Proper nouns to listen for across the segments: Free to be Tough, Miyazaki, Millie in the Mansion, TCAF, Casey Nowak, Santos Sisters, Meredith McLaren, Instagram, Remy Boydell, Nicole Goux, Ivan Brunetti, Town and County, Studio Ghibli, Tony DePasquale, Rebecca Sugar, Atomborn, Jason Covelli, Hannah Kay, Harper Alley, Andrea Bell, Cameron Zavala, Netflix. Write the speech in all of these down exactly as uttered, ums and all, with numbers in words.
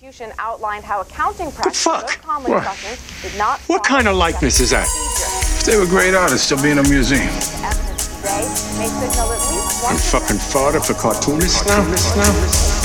prosecution outlined how accounting practices of what? Did not what kind of likeness is that? If they were great artists, they'll be in a museum. I'm fucking fodder for cartoonists now. Cartoonists now.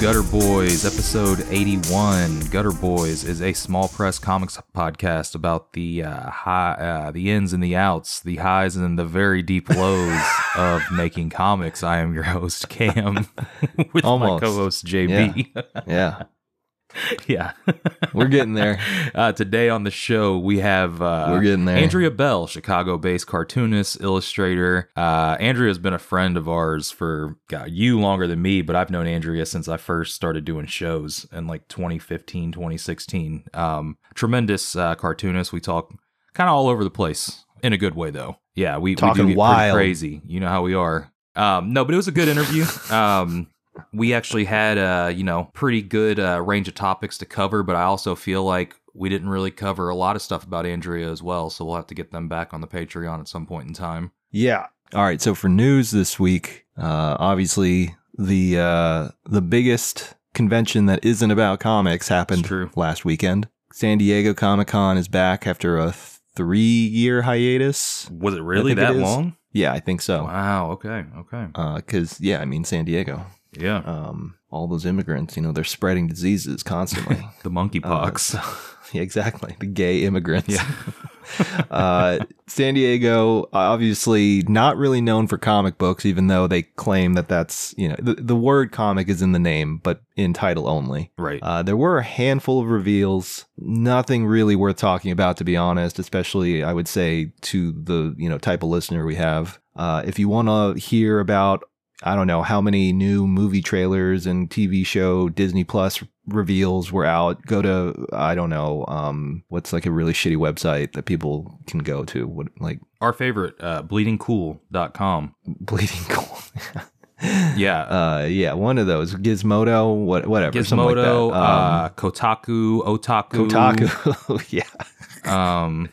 Gutter Boys, episode eighty-one. Gutter Boys is a small press comics podcast about the uh, high, uh, the ins and the outs, the highs and the very deep lows of making comics. I am your host, Cam, with Almost. my co-host, J B. Yeah. Yeah. yeah. We're getting there. Uh, today on the show, we have uh, We're getting there. Andrea Bell, Chicago-based cartoonist, illustrator. Uh, Andrea's been a friend of ours for... God, you longer than me, but I've known Andrea since I first started doing shows in like twenty fifteen, twenty sixteen. Um, tremendous uh, cartoonist. We talk kind of all over the place in a good way, though. Yeah, we, we do get wild. Pretty crazy. You know how we are. Um, no, but it was a good interview. Um, we actually had a uh, you know pretty good uh, range of topics to cover, but I also feel like we didn't really cover a lot of stuff about Andrea as well. So we'll have to get them back on the Patreon at some point in time. Yeah. All right. So for news this week. Uh, obviously, the uh, the biggest convention that isn't about comics happened last weekend. San Diego Comic-Con is back after a three-year hiatus. Was it really that long? Yeah, I think so. Wow, okay, okay. Because, uh, yeah, I mean, San Diego. Yeah. Um, all those immigrants, you know, they're spreading diseases constantly. The monkeypox. Uh, yeah, exactly. The gay immigrants. Yeah. uh San Diego, obviously not really known for comic books, even though they claim that that's, you know, the, the word comic is in the name, but in title only. Right. Uh, there were a handful of reveals, nothing really worth talking about, to be honest, especially I would say to the, you know, type of listener we have. Uh, if you want to hear about, I don't know, how many new movie trailers and T V show Disney Plus reveals were out, go to, I don't know, um, what's like a really shitty website that people can go to? What, like our favorite, uh, bleeding cool dot com. Bleeding Cool. Yeah. Uh, yeah, one of those. Gizmodo, what, whatever. Gizmodo, like um, uh, Kotaku, Otaku. Kotaku, yeah. Um,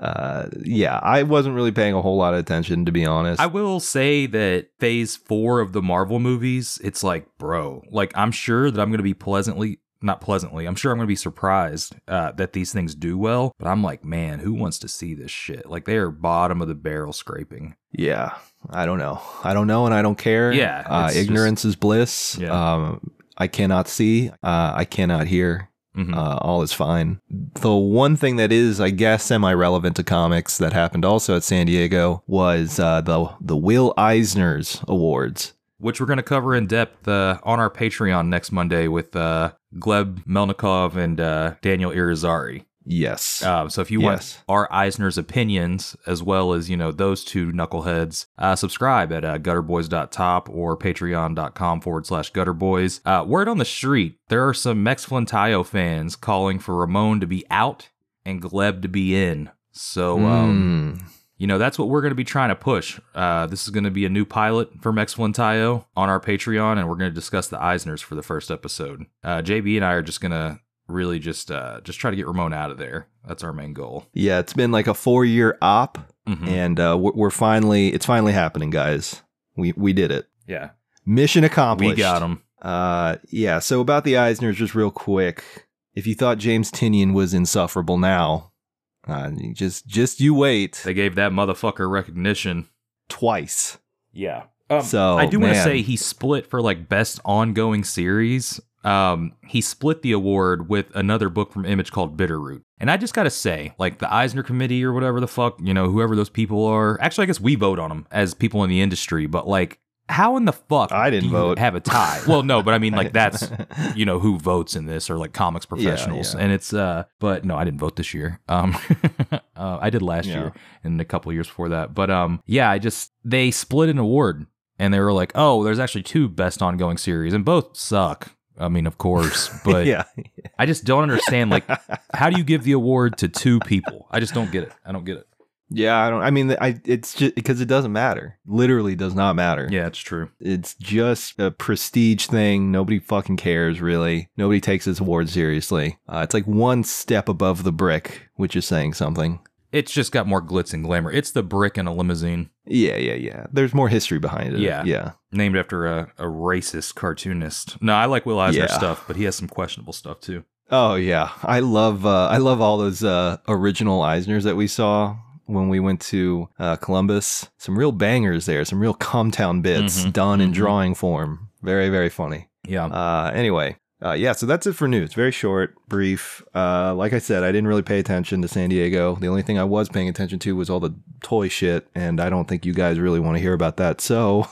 uh, yeah, I wasn't really paying a whole lot of attention, to be honest. I will say that phase four of the Marvel movies, it's like, bro, like I'm sure that I'm going to be pleasantly, not pleasantly, I'm sure I'm going to be surprised uh, that these things do well. But I'm like, man, who wants to see this shit? Like they are bottom of the barrel scraping. Yeah, I don't know. I don't know and I don't care. Yeah. Uh, ignorance just, is bliss. Yeah. Um, I cannot see. Uh, I cannot hear. Mm-hmm. Uh, all is fine. The one thing that is, I guess, semi-relevant to comics that happened also at San Diego was uh, the, the Will Eisner's Awards. Which we're going to cover in depth uh, on our Patreon next Monday with uh, Gleb Melnikov and uh, Daniel Irizarry. Yes. Uh, so if you want yes. our Eisner's opinions, as well as, you know, those two knuckleheads, uh, subscribe at uh, gutter boys dot top or patreon dot com forward slash gutterboys. Uh, word on the street, there are some Mex Flintio fans calling for Ramon to be out and Gleb to be in. So, um, mm. you know, that's what we're going to be trying to push. Uh, this is going to be a new pilot for Mex Flintio on our Patreon, and we're going to discuss the Eisner's for the first episode. Uh, J B and I are just going to... Really just uh, just try to get Ramon out of there. That's our main goal. Yeah, it's been like a four-year op, mm-hmm. and uh, we're finally, it's finally happening, guys. We we did it. Yeah. Mission accomplished. We got him. Uh, yeah, so about the Eisners, just real quick. If you thought James Tynion was insufferable now, uh, just, just you wait. They gave that motherfucker recognition. Twice. Yeah. Um, so I do want to say he split for like best ongoing series. um, he split the award with another book from Image called Bitterroot. And I just got to say, like, the Eisner Committee or whatever the fuck, you know, whoever those people are. Actually, I guess we vote on them as people in the industry, but, like, how in the fuck I didn't do you vote. Have a tie? Well, no, but I mean, like, that's, you know, who votes in this, or like comics professionals. Yeah, yeah. And it's, uh, but no, I didn't vote this year. Um, uh, I did last yeah. year and a couple years before that. But um, yeah, I just, they split an award and they were like, oh, there's actually two best ongoing series and both suck. I mean, of course, but yeah. I just don't understand. Like, how do you give the award to two people? I just don't get it. I don't get it. Yeah, I don't. I mean, I it's just because it doesn't matter. Literally, does not matter. Yeah, it's true. It's just a prestige thing. Nobody fucking cares, really. Nobody takes this award seriously. Uh, it's like one step above the brick, which is saying something. It's just got more glitz and glamour. It's the brick in a limousine. Yeah, yeah, yeah. There's more history behind it. Yeah, yeah. Named after a, a racist cartoonist. No, I like Will Eisner's yeah. stuff, but he has some questionable stuff too. Oh yeah, I love uh, I love all those uh, original Eisners that we saw when we went to uh, Columbus. Some real bangers there, some real Comtown bits mm-hmm. done mm-hmm. in drawing form. Very, very funny. Yeah. Uh, anyway, uh, yeah, so that's it for news. Very short, brief. Uh, like I said, I didn't really pay attention to San Diego. The only thing I was paying attention to was all the toy shit, and I don't think you guys really want to hear about that. So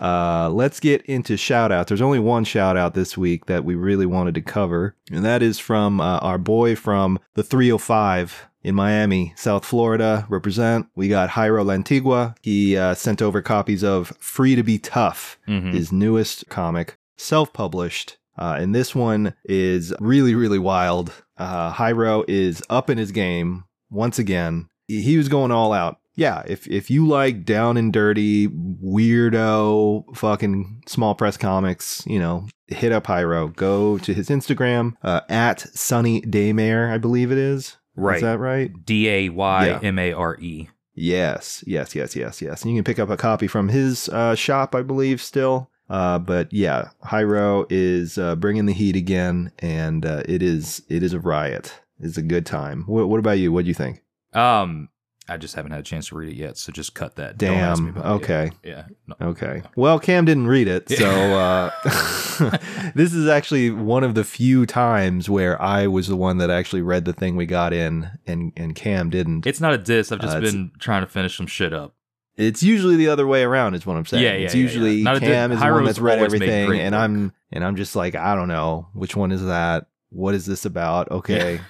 uh, let's get into shout-outs. There's only one shout-out this week that we really wanted to cover, and that is from uh, our boy from the three oh five in Miami, South Florida, represent. We got Jairo Lantigua. He uh, sent over copies of Free to be Tough, mm-hmm. his newest comic, self-published. Uh, and this one is really, really wild. Uh, Jairo is up in his game once again. He was going all out. Yeah, if if you like down and dirty, weirdo, fucking small press comics, you know, hit up Jairo. Go to his Instagram, uh, at Sunny Daymare, I believe it is. Right. Is that right? D A Y M A R E. Yes, yes, yes, yes, yes. And you can pick up a copy from his uh, shop, I believe, still. Uh, but yeah, Jairo is uh, bringing the heat again, and uh, it is it is a riot. It's a good time. W- what about you? What do you think? Um, I just haven't had a chance to read it yet, so just cut that. Damn. Don't ask me about okay. It. Yeah. No. Okay. Well, Cam didn't read it, so uh, this is actually one of the few times where I was the one that actually read the thing we got in, and and Cam didn't. It's not a diss. I've just uh, been trying to finish some shit up. It's usually the other way around, is what I'm saying. Yeah, yeah. It's usually yeah, yeah. Cam is the one that's read everything, and work. I'm and I'm just like, I don't know which one is that. What is this about? Okay. Yeah.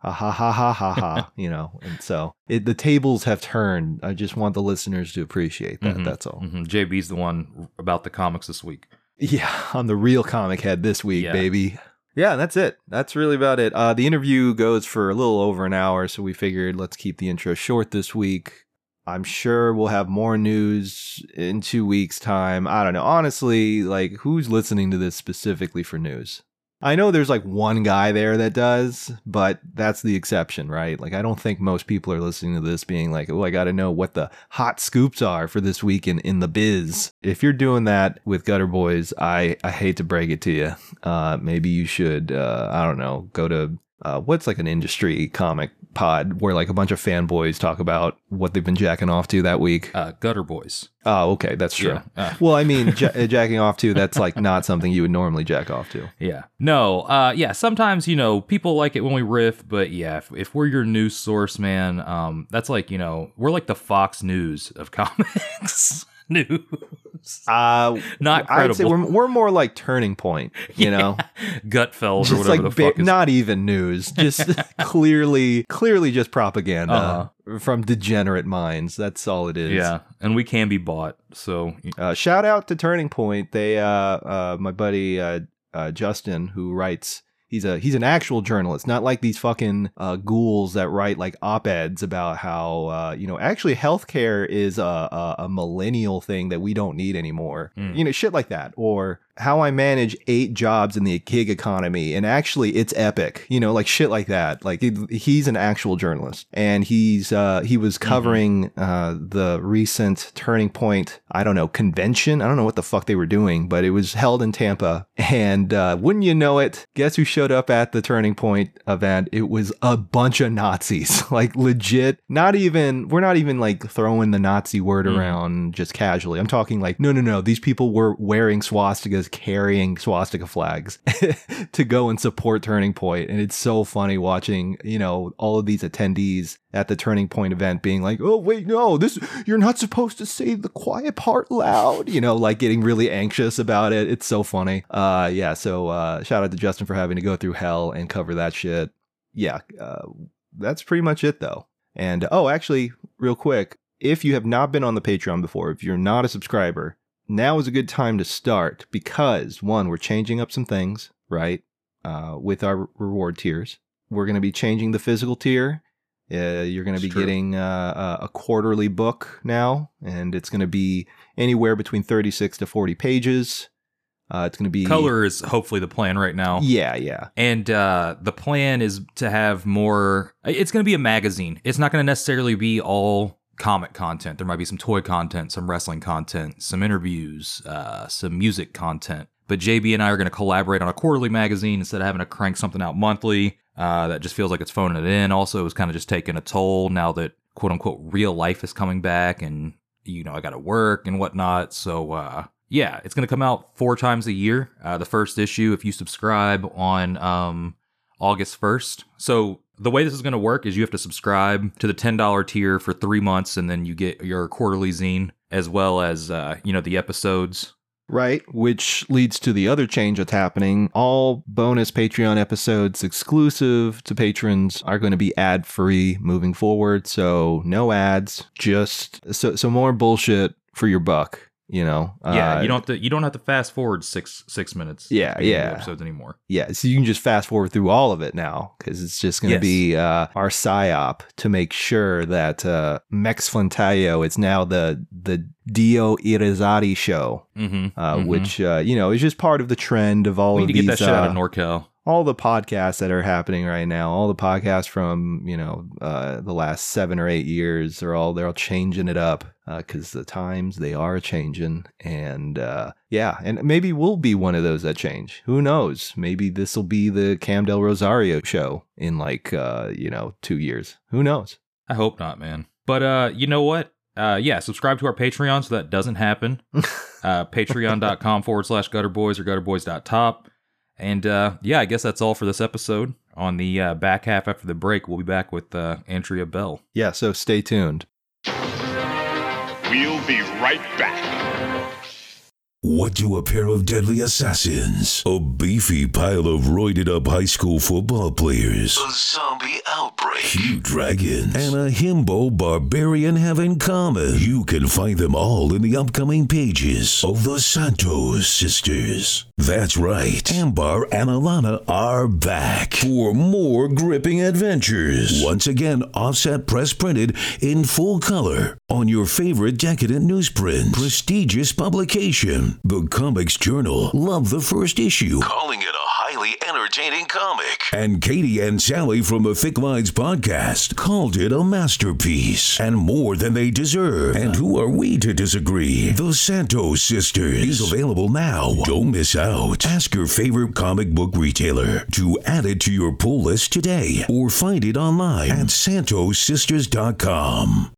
Ha ha ha ha ha ha, you know, and so it, the tables have turned. I just want the listeners to appreciate that. Mm-hmm. That's all. Mm-hmm. J B's the one about the comics this week. Yeah, I'm the real comic head this week, yeah. baby. Yeah, that's it. That's really about it. Uh, the interview goes for a little over an hour, so we figured let's keep the intro short this week. I'm sure we'll have more news in two weeks' time. I don't know. Honestly, like, who's listening to this specifically for news? I know there's like one guy there that does, but that's the exception, right? Like, I don't think most people are listening to this being like, oh, I got to know what the hot scoops are for this week in, in the biz. If you're doing that with Gutter Boys, I, I hate to break it to you. Uh, maybe you should, uh, I don't know, go to uh, what's like an industry comic pod where like a bunch of fanboys talk about what they've been jacking off to that week. Uh, Gutter Boys. Oh, okay. That's true. Yeah. Uh. Well, I mean, j- jacking off to, that's like not something you would normally jack off to. Yeah. No. Uh, yeah. Sometimes, you know, people like it when we riff, but yeah, if, if we're your news source, man, um, that's like, you know, we're like the Fox News of comics news. Uh, not credible. I'd say we're, we're more like Turning Point, you yeah. know, Gutfeld or whatever like the fuck. Ba- is. Not even news, just clearly, clearly just propaganda uh-huh. from degenerate minds. That's all it is. Yeah, and we can be bought. So uh, shout out to Turning Point. They, uh, uh, my buddy uh, uh, Justin, who writes. He's a he's an actual journalist, not like these fucking uh, ghouls that write like op-eds about how, uh, you know, actually healthcare is a, a, a millennial thing that we don't need anymore. Mm. You know, shit like that. Or how I manage eight jobs in the gig economy. And actually, it's epic, you know, like shit like that. Like it, he's an actual journalist, and he's uh, he was covering mm-hmm. uh, the recent Turning Point, I don't know, convention. I don't know what the fuck they were doing, but it was held in Tampa. And uh, wouldn't you know it, guess who showed up at the Turning Point event? It was a bunch of Nazis. Like legit, not even, we're not even like throwing the Nazi word mm. around just casually. I'm talking like, no, no, no. These people were wearing swastikas is carrying swastika flags to go and support Turning Point. And it's so funny watching, you know, all of these attendees at the Turning Point event being like, oh, wait, no, this, you're not supposed to say the quiet part loud, you know, like getting really anxious about it. It's so funny. Uh, yeah. So uh, shout out to Justin for having to go through hell and cover that shit. Yeah. Uh, that's pretty much it, though. And oh, actually, real quick, if you have not been on the Patreon before, if you're not a subscriber, now is a good time to start because, one, we're changing up some things, right, uh, with our reward tiers. We're going to be changing the physical tier. Uh, you're going to be true. getting uh, a quarterly book now, and it's going to be anywhere between thirty-six to forty pages. Uh, it's going to be... Color is hopefully the plan right now. Yeah, yeah. And uh, the plan is to have more... It's going to be a magazine. It's not going to necessarily be all... comic content. There might be some toy content, some wrestling content, some interviews, uh, some music content. But J B and I are going to collaborate on a quarterly magazine instead of having to crank something out monthly. Uh, that just feels like it's phoning it in. Also, it was kind of just taking a toll now that quote unquote real life is coming back and, you know, I got to work and whatnot. So, uh, yeah, it's going to come out four times a year. Uh, the first issue, if you subscribe on um, August first. So, the way this is going to work is you have to subscribe to the ten dollar tier for three months, and then you get your quarterly zine as well as, uh, you know, the episodes. Right, which leads to the other change that's happening. All bonus Patreon episodes exclusive to patrons are going to be ad-free moving forward. So no ads, just so, so more bullshit for your buck. You know, yeah, uh, you don't have to, you don't have to fast forward six six minutes. Yeah, yeah, episodes anymore. Yeah, so you can just fast forward through all of it now because it's just going to yes. be uh, our psyop to make sure that uh, Mex Flintio is now the the Dio Irizarry show, mm-hmm, uh, mm-hmm. which uh, you know is just part of the trend of all we of need to these. Get that shit uh, out of NorCal. All the podcasts that are happening right now, all the podcasts from, you know, uh, the last seven or eight years are all, they're all changing it up because uh, the times they are changing. And uh, yeah, and maybe we'll be one of those that change. Who knows? Maybe this will be the Cam Del Rosario show in like, uh, you know, two years. Who knows? I hope not, man. But uh, you know what? Uh, yeah, subscribe to our Patreon so that doesn't happen. uh, Patreon.com forward slash gutterboys or gutterboys.top. And, uh, yeah, I guess that's all for this episode. On the uh, back half after the break, we'll be back with uh, Andrea Bell. Yeah, so stay tuned. We'll be right back. What do a pair of deadly assassins, a beefy pile of roided-up high school football players, a zombie outbreak, huge dragons, and a himbo barbarian have in common? You can find them all in the upcoming pages of the Santos Sisters. That's right. Ambar and Alana are back for more gripping adventures. Once again, Offset Press printed in full color on your favorite decadent newsprint. Prestigious publication. The Comics Journal loved the first issue, calling it a highly entertaining comic. And Katie and Sally from the Thick Lines podcast called it a masterpiece and more than they deserve. And who are we to disagree? The Santos Sisters is available now. Don't miss out. Ask your favorite comic book retailer to add it to your pull list today or find it online at santos sisters dot com.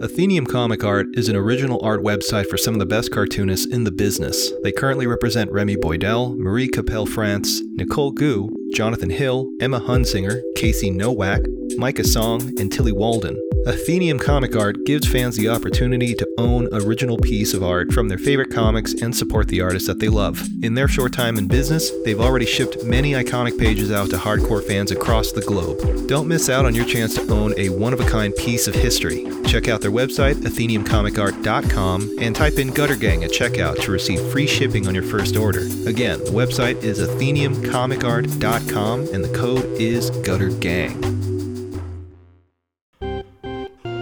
Athenaeum Comic Art is an original art website for some of the best cartoonists in the business. They currently represent Remy Boydell, Marie Capelle France, Nicole Goux, Jonathan Hill, Emma Hunsinger, Casey Nowak, Micah Song, and Tilly Walden. Athenaeum Comic Art gives fans the opportunity to own original piece of art from their favorite comics and support the artists that they love. In their short time in business, they've already shipped many iconic pages out to hardcore fans across the globe. Don't miss out on your chance to own a one-of-a-kind piece of history. Check out their website, athenaeum comic art dot com, and type in Gutter Gang at checkout to receive free shipping on your first order. Again, the website is athenaeum comic art dot com, and the code is Gutter Gang.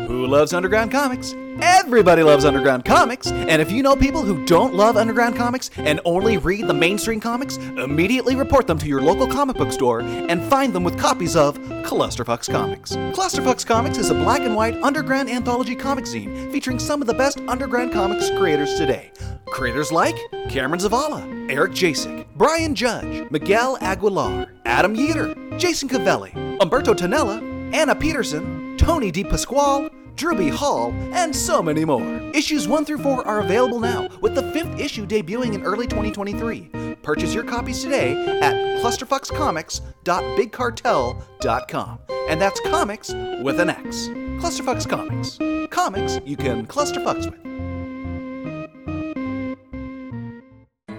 Who loves underground comics? Everybody loves underground comics, and if you know people who don't love underground comics and only read the mainstream comics, immediately report them to your local comic book store and find them with copies of Clusterfucks Comics. Clusterfucks Comics is a black and white underground anthology comic zine featuring some of the best underground comics creators today. Creators like Cameron Zavala, Eric Jasek, Brian Judge, Miguel Aguilar, Adam Yeater, Jason Covelli, Umberto Tonella, Anna Peterson, Tony DePasquale, Derby Hall, and so many more. Issues one through four are available now, with the fifth issue debuting in early twenty twenty-three. Purchase your copies today at clusterfuckscomics dot big cartel dot com. And that's comics with an X. Clusterfucks Comics. Comics you can clusterfucks with.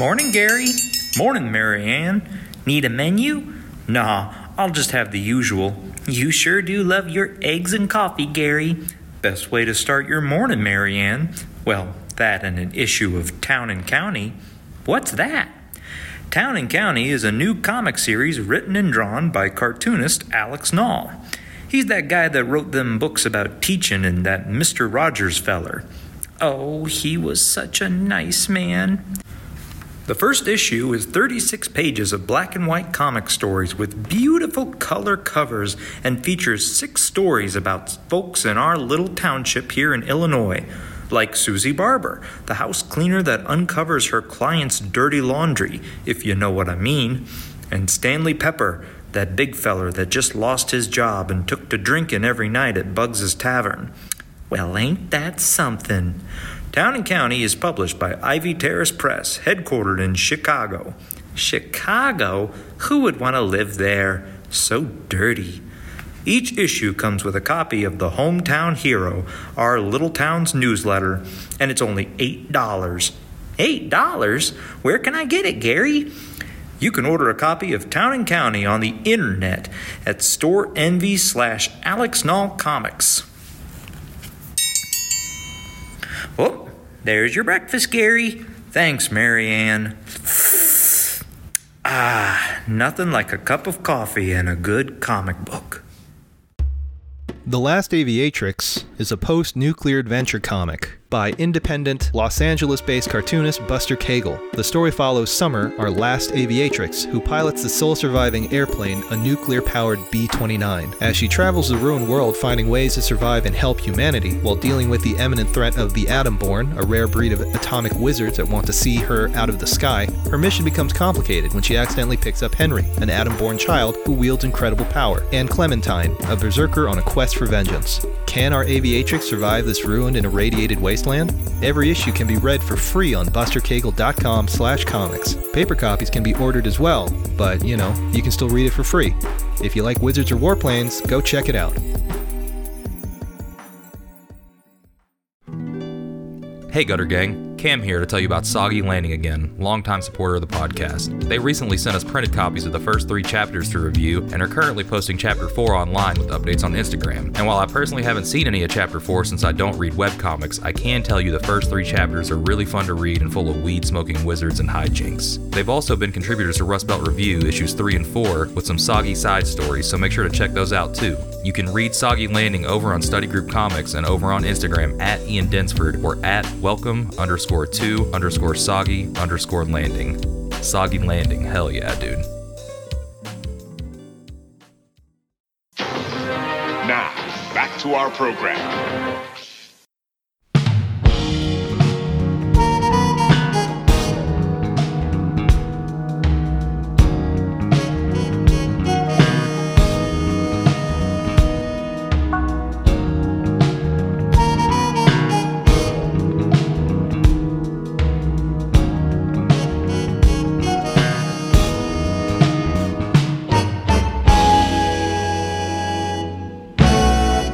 Morning, Gary. Morning, Marianne. Need a menu? Nah, I'll just have the usual. You sure do love your eggs and coffee, Gary. Best way to start your morning, Marianne. Well, that and an issue of Town and County. What's that? Town and County is a new comic series written and drawn by cartoonist Alex Nall. He's that guy that wrote them books about teaching and that Mister Rogers feller. Oh, he was such a nice man. The first issue is thirty-six pages of black and white comic stories with beautiful color covers and features six stories about folks in our little township here in Illinois, like Susie Barber, the house cleaner that uncovers her client's dirty laundry, if you know what I mean, and Stanley Pepper, that big feller that just lost his job and took to drinking every night at Bugs's Tavern. Well, ain't that something? Town and County is published by Ivy Terrace Press, headquartered in Chicago. Chicago? Who would want to live there? So dirty. Each issue comes with a copy of The Hometown Hero, our little town's newsletter, and it's only eight dollars. eight dollars? Where can I get it, Gary? You can order a copy of Town and County on the internet at storeenvy slash Alex Nall Comics. Oh, there's your breakfast, Gary. Thanks, Marianne. Ah, nothing like a cup of coffee and a good comic book. The Last Aviatrix is a post-nuclear adventure comic by independent Los Angeles-based cartoonist Buster Cagle. The story follows Summer, our last aviatrix, who pilots the sole surviving airplane, a nuclear-powered B twenty-nine, as she travels the ruined world finding ways to survive and help humanity while dealing with the imminent threat of the Atomborn, a rare breed of atomic wizards that want to see her out of the sky. Her mission becomes complicated when she accidentally picks up Henry, an Atomborn child who wields incredible power, and Clementine, a berserker on a quest for vengeance. Can our aviatrix survive this ruined and irradiated wasteland? Every issue can be read for free on buster cagle dot com slash comics. Paper copies can be ordered as well, but, you know, you can still read it for free. If you like wizards or warplanes, go check it out. Hey, Gutter Gang. Cam here to tell you about Soggy Landing again, longtime supporter of the podcast. They recently sent us printed copies of the first three chapters to review and are currently posting chapter four online with updates on Instagram. And while I personally haven't seen any of chapter four since I don't read webcomics, I can tell you the first three chapters are really fun to read and full of weed-smoking wizards and hijinks. They've also been contributors to Rust Belt Review issues three and four with some soggy side stories, so make sure to check those out too. You can read Soggy Landing over on Study Group Comics and over on Instagram at Ian Densford or at welcome underscore Underscore two underscore soggy underscore landing. Soggy Landing, hell yeah, dude. Now, back to our program.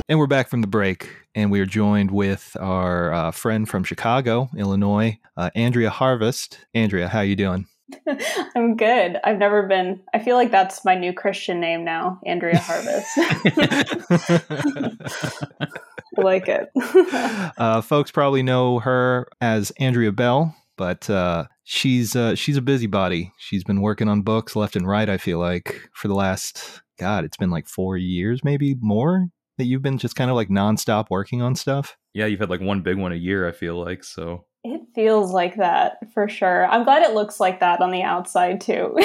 And we're back from the break, and we are joined with our uh, friend from Chicago, Illinois, uh, Andrea Harvest. Andrea, how you doing? I'm good. I've never been. I feel like that's my new Christian name now, Andrea Harvest. I like it. uh, folks probably know her as Andrea Bell, but uh, she's uh, she's a busybody. She's been working on books left and right, I feel like, for the last, God, it's been like four years, maybe more. that you've been just kind of like nonstop working on stuff? Yeah, you've had like one big one a year, I feel like, so. It feels like that, for sure. I'm glad it looks like that on the outside, too.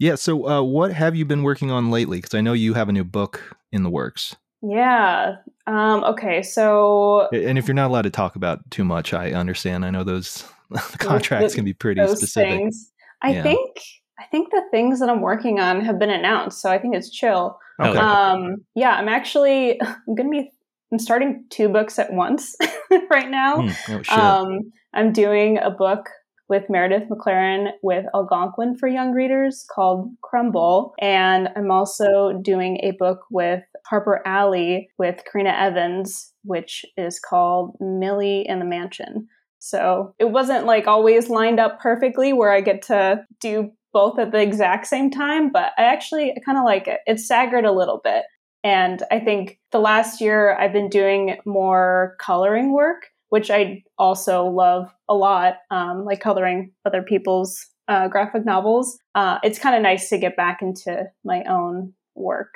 Yeah, so uh, what have you been working on lately? Because I know you have a new book in the works. Yeah. Um, okay, so... And if you're not allowed to talk about too much, I understand. I know those contracts can be pretty those specific. Things. I yeah. think... I think the things that I'm working on have been announced, so I think it's chill. Okay. Um, yeah, I'm actually, I'm going to be, I'm starting two books at once right now. Mm, oh, shit. Um, I'm doing a book with Meredith McLaren with Algonquin for young readers called Crumble. And I'm also doing a book with Harper Alley with Karina Evans, which is called Millie in the Mansion. So it wasn't like always lined up perfectly where I get to do both at the exact same time, but I actually I kind of like it. It's staggered a little bit. And I think the last year I've been doing more coloring work, which I also love a lot, um, like coloring other people's uh, graphic novels. Uh, it's kind of nice to get back into my own work.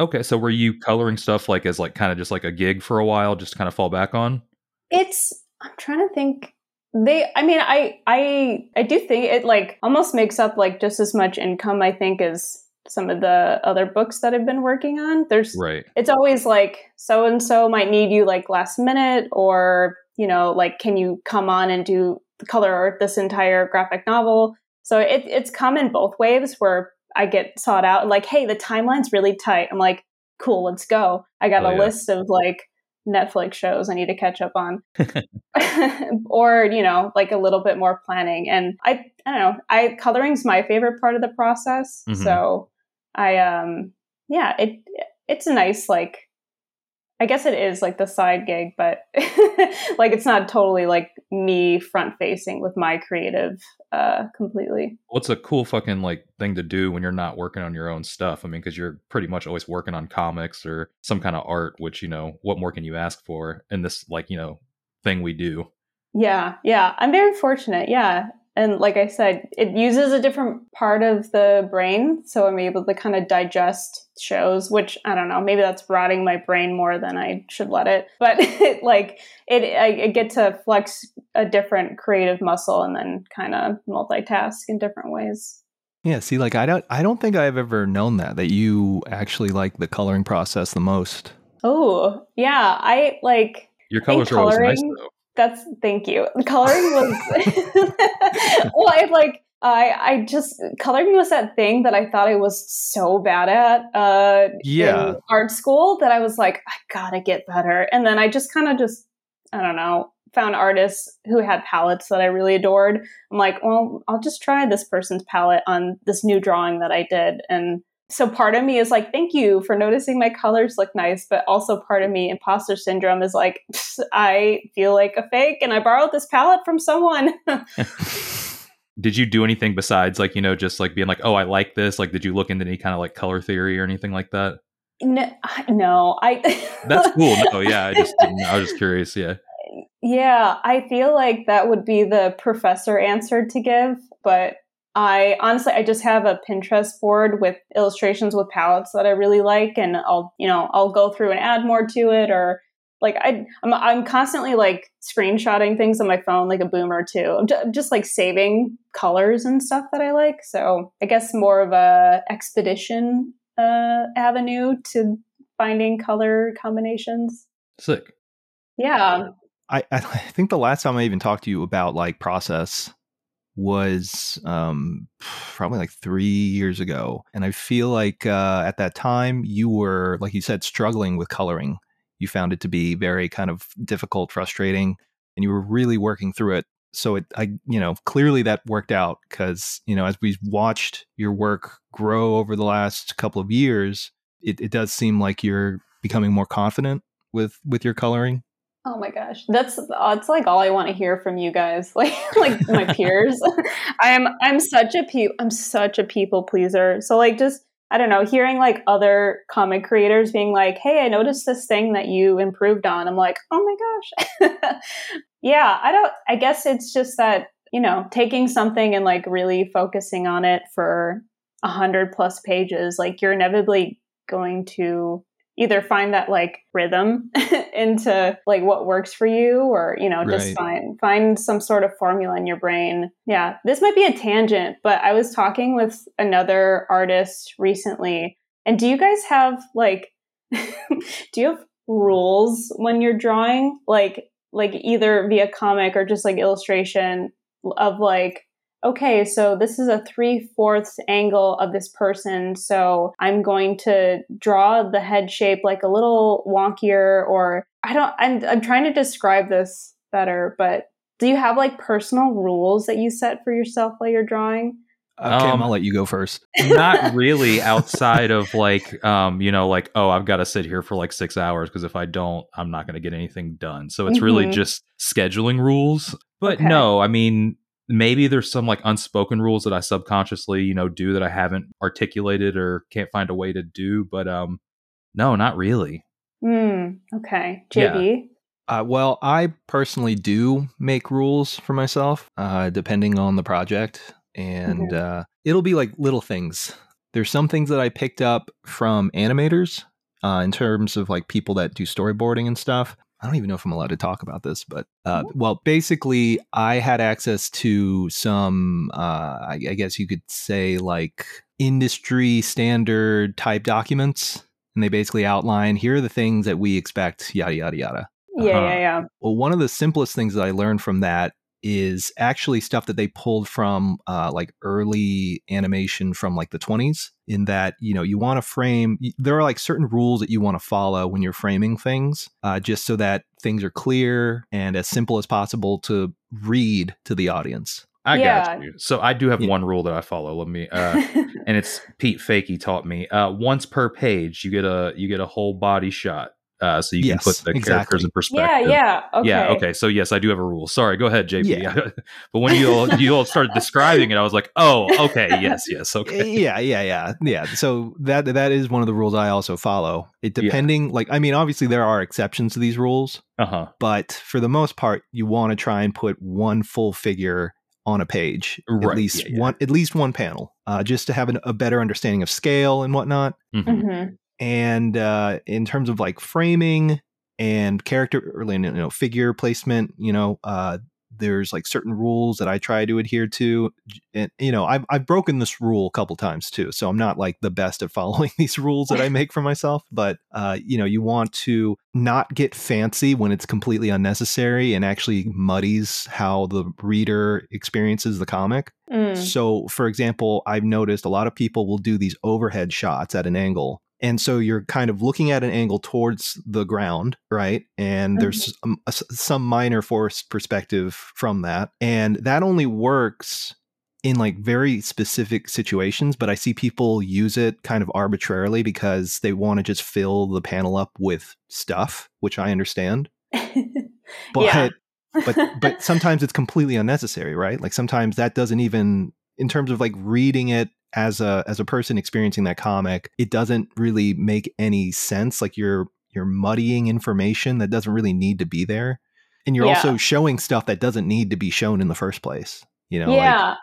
Okay. So were you coloring stuff like as like kind of just like a gig for a while, just to kind of fall back on? It's, I'm trying to think. They, I mean, I, I, I do think it like almost makes up like just as much income, I think, as some of the other books that I've been working on. There's, right. It's always like, so-and-so might need you like last minute, or, you know, like, can you come on and do the color art this entire graphic novel? So it, it's come in both waves where I get sought out like, hey, the timeline's really tight. I'm like, cool, let's go. I got oh, a yeah. list of like Netflix shows I need to catch up on or, you know, like a little bit more planning. And I, I don't know, I coloring's my favorite part of the process. Mm-hmm. So I, um, yeah, it, it's a nice, like, I guess it is like the side gig, but like, it's not totally like me front facing with my creative, uh, completely. Well, it's a cool fucking like thing to do when you're not working on your own stuff. I mean, cause you're pretty much always working on comics or some kind of art, which, you know, what more can you ask for in this, like, you know, thing we do? Yeah. Yeah. I'm very fortunate. Yeah. And like I said, it uses a different part of the brain. So I'm able to kind of digest shows, which I don't know, maybe that's rotting my brain more than I should let it. But it, like it, I, I get to flex a different creative muscle and then kind of multitask in different ways. Yeah. See, like I don't, I don't think I've ever known that, that you actually like the coloring process the most. Oh, yeah. I like your colors are always nice though. That's thank you. Coloring was well, I like I I just coloring was that thing that I thought I was so bad at uh, yeah. in art school that I was like, I gotta get better. And then I just kind of just I don't know found artists who had palettes that I really adored. I'm like, well, I'll just try this person's palette on this new drawing that I did. And so part of me is like, thank you for noticing my colors look nice. But also part of me, imposter syndrome, is like, I feel like a fake and I borrowed this palette from someone. Did you do anything besides like, you know, just like being like, oh, I like this. Like, did you look into any kind of like color theory or anything like that? No, no, I. That's cool. No, yeah, I just didn't. I was just curious. Yeah. Yeah, I feel like that would be the professor answer to give, but I honestly, I just have a Pinterest board with illustrations with palettes that I really like, and I'll, you know, I'll go through and add more to it, or like I, I'm, I'm constantly like screenshotting things on my phone, like a boomer too. I'm, j- I'm just like saving colors and stuff that I like. So I guess more of a expedition uh, avenue to finding color combinations. Sick. Yeah. I, I think the last time I even talked to you about like process was um probably like three years ago, and I feel like uh at that time you were, like you said, struggling with coloring. You found it to be very kind of difficult, frustrating, and you were really working through it. So it I you know clearly that worked out, because you know as we've watched your work grow over the last couple of years, it, it does seem like you're becoming more confident with with your coloring. Oh my gosh, that's that's like all I want to hear from you guys, like like my peers. I'm I'm such a pe- I'm such a people pleaser. So like just I don't know, hearing like other comic creators being like, "Hey, I noticed this thing that you improved on." I'm like, "Oh my gosh." Yeah, I don't. I guess it's just that, you know, taking something and like really focusing on it for a hundred plus pages, like you're inevitably going to either find that like rhythm into like what works for you, or, you know, just right. find, find some sort of formula in your brain. Yeah. This might be a tangent, but I was talking with another artist recently. And do you guys have like, do you have rules when you're drawing? Like, like either via comic or just like illustration of like, okay, so this is a three-fourths angle of this person, so I'm going to draw the head shape like a little wonkier, or I don't, I'm, I'm trying to describe this better, but do you have like personal rules that you set for yourself while you're drawing? Okay, um, I'll let you go first. Not really, outside of like, um, you know, like, oh, I've got to sit here for like six hours because if I don't, I'm not going to get anything done. So it's mm-hmm. really just scheduling rules. But okay. no, I mean, maybe there's some like unspoken rules that I subconsciously, you know, do that I haven't articulated or can't find a way to do. But um, no, not really. Mm, okay. J B? Yeah. Uh, well, I personally do make rules for myself, uh, depending on the project. And mm-hmm. uh, it'll be like little things. There's some things that I picked up from animators uh, in terms of like people that do storyboarding and stuff. I don't even know if I'm allowed to talk about this, but uh, well, basically I had access to some, uh, I, I guess you could say like industry standard type documents. And they basically outline, here are the things that we expect, yada, yada, yada. Yeah, uh-huh. yeah, yeah. Well, one of the simplest things that I learned from that is actually stuff that they pulled from uh, like early animation from like the twenties, in that, you know, you want to frame, there are like certain rules that you want to follow when you're framing things, uh, just so that things are clear and as simple as possible to read to the audience. I yeah. got you. So I do have yeah. one rule that I follow. Let me, uh, and it's Pete Fakey taught me. Uh, once per page, you get a you get a whole body shot. Uh, so you yes, can put the exactly. characters in perspective. Yeah, yeah, okay. Yeah, okay. So yes, I do have a rule. Sorry, go ahead, J P. Yeah. But when you all, you all started describing it, I was like, oh, okay, yes, yes, okay. Yeah, yeah, yeah, yeah. So that that is one of the rules I also follow. It depending, yeah. like, I mean, obviously there are exceptions to these rules, uh-huh. but for the most part, you want to try and put one full figure on a page, right, at least yeah, yeah. one, at least one panel, uh, just to have an, a better understanding of scale and whatnot. Mm-hmm. mm-hmm. And uh, in terms of like framing and character, or, you know, figure placement, you know, uh, there's like certain rules that I try to adhere to. And, you know, I've, I've broken this rule a couple times too. So I'm not like the best at following these rules that I make for myself. But, uh, you know, you want to not get fancy when it's completely unnecessary and actually muddies how the reader experiences the comic. Mm. So, for example, I've noticed a lot of people will do these overhead shots at an angle. And so you're kind of looking at an angle towards the ground, right? And there's um, a, some minor forced perspective from that. And that only works in like very specific situations, but I see people use it kind of arbitrarily because they want to just fill the panel up with stuff, which I understand. But yeah. but but sometimes it's completely unnecessary, right? Like sometimes that doesn't even, in terms of like reading it, as a as a person experiencing that comic, it doesn't really make any sense. Like you're you're muddying information that doesn't really need to be there, and you're yeah. also showing stuff that doesn't need to be shown in the first place, you know? Yeah, like,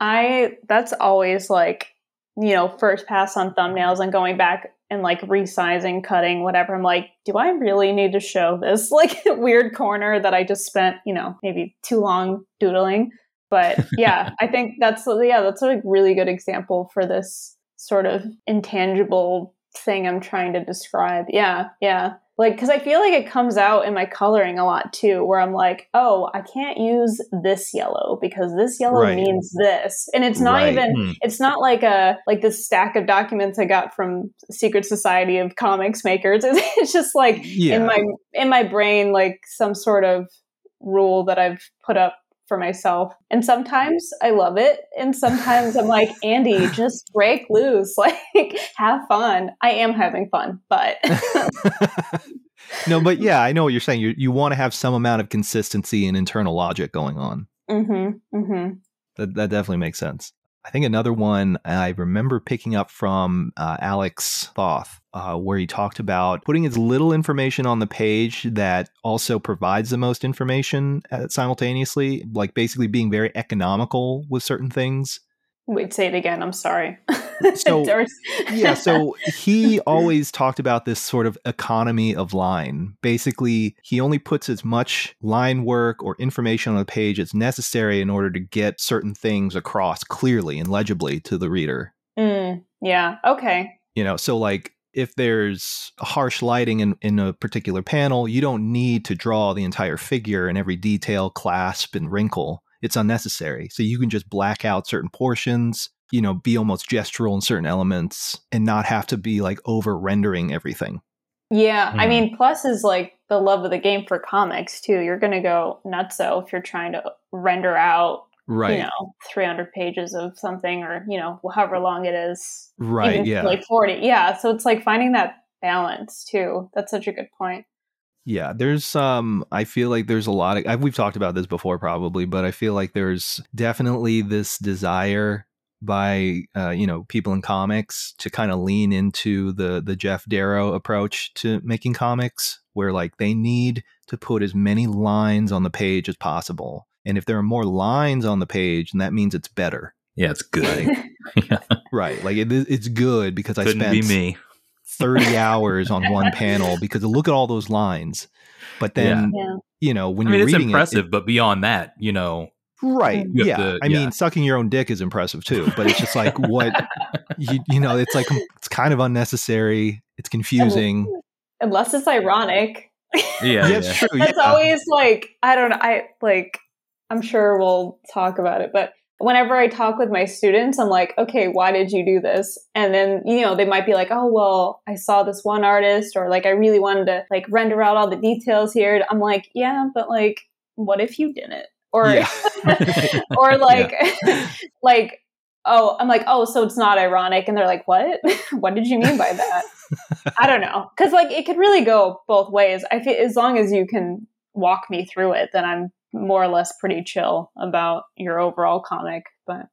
I that's always like, you know, first pass on thumbnails and going back and like resizing, cutting, whatever. I'm like, do I really need to show this like weird corner that I just spent, you know, maybe too long doodling? But yeah, I think that's, yeah, that's a really good example for this sort of intangible thing I'm trying to describe. Yeah, yeah. Like, because I feel like it comes out in my coloring a lot too, where I'm like, oh, I can't use this yellow because this yellow right. means this. And it's not right. even, mm. it's not like a, like this stack of documents I got from Secret Society of Comics Makers. It's just like yeah. in my, in my brain, like some sort of rule that I've put up for myself. And sometimes I love it. And sometimes I'm like, Andy, just break loose, like have fun. I am having fun, but. No, but yeah, I know what you're saying. You you want to have some amount of consistency and internal logic going on. Mm-hmm. Mm-hmm. That, that definitely makes sense. I think another one I remember picking up from uh, Alex Thoth, uh, where he talked about putting as little information on the page that also provides the most information simultaneously, like basically being very economical with certain things Wait, say it again. I'm sorry. So, yeah, so he always talked about this sort of economy of line. Basically, he only puts as much line work or information on a page as necessary in order to get certain things across clearly and legibly to the reader. Mm, yeah. Okay. You know, so like, if there's harsh lighting in, in a particular panel, you don't need to draw the entire figure and every detail, clasp, and wrinkle. It's unnecessary. So you can just black out certain portions, you know, be almost gestural in certain elements and not have to be like over rendering everything. Yeah. Mm. I mean, plus is like the love of the game for comics too. You're going to go nutso if you're trying to render out, right, you know, three hundred pages of something or, you know, however long it is. Right. Even yeah. Like forty. Yeah. So it's like finding that balance too. That's such a good point. Yeah, there's, um, I feel like there's a lot of, I, we've talked about this before probably, but I feel like there's definitely this desire by, uh, you know, people in comics to kind of lean into the the Jeff Darrow approach to making comics, where like they need to put as many lines on the page as possible. And if there are more lines on the page, then that means it's better. Yeah, it's good. Like, yeah. Right. Like it, it's good because Couldn't I spent... be me. thirty hours on one panel because look at all those lines. But then, yeah. you know, when I mean, you're it's reading impressive, it, it, but beyond that, you know, right. You yeah. To, I yeah. mean, sucking your own dick is impressive too, but it's just like what, you, you know, it's like, it's kind of unnecessary. It's confusing. Unless it's ironic. Yeah. That's yeah. true. That's yeah. always like, I don't know. I like, I'm sure we'll talk about it, but whenever I talk with my students, I'm like, okay, why did you do this? And then, you know, they might be like, oh, well, I saw this one artist, or like, I really wanted to like render out all the details here. I'm like, yeah, but like, what if you didn't? Or, yeah. or like, yeah. like, oh, I'm like, oh, so it's not ironic. And they're like, what? What did you mean by that? I don't know. Cause like, it could really go both ways. I feel as long as you can walk me through it, then I'm more or less pretty chill about your overall comic, but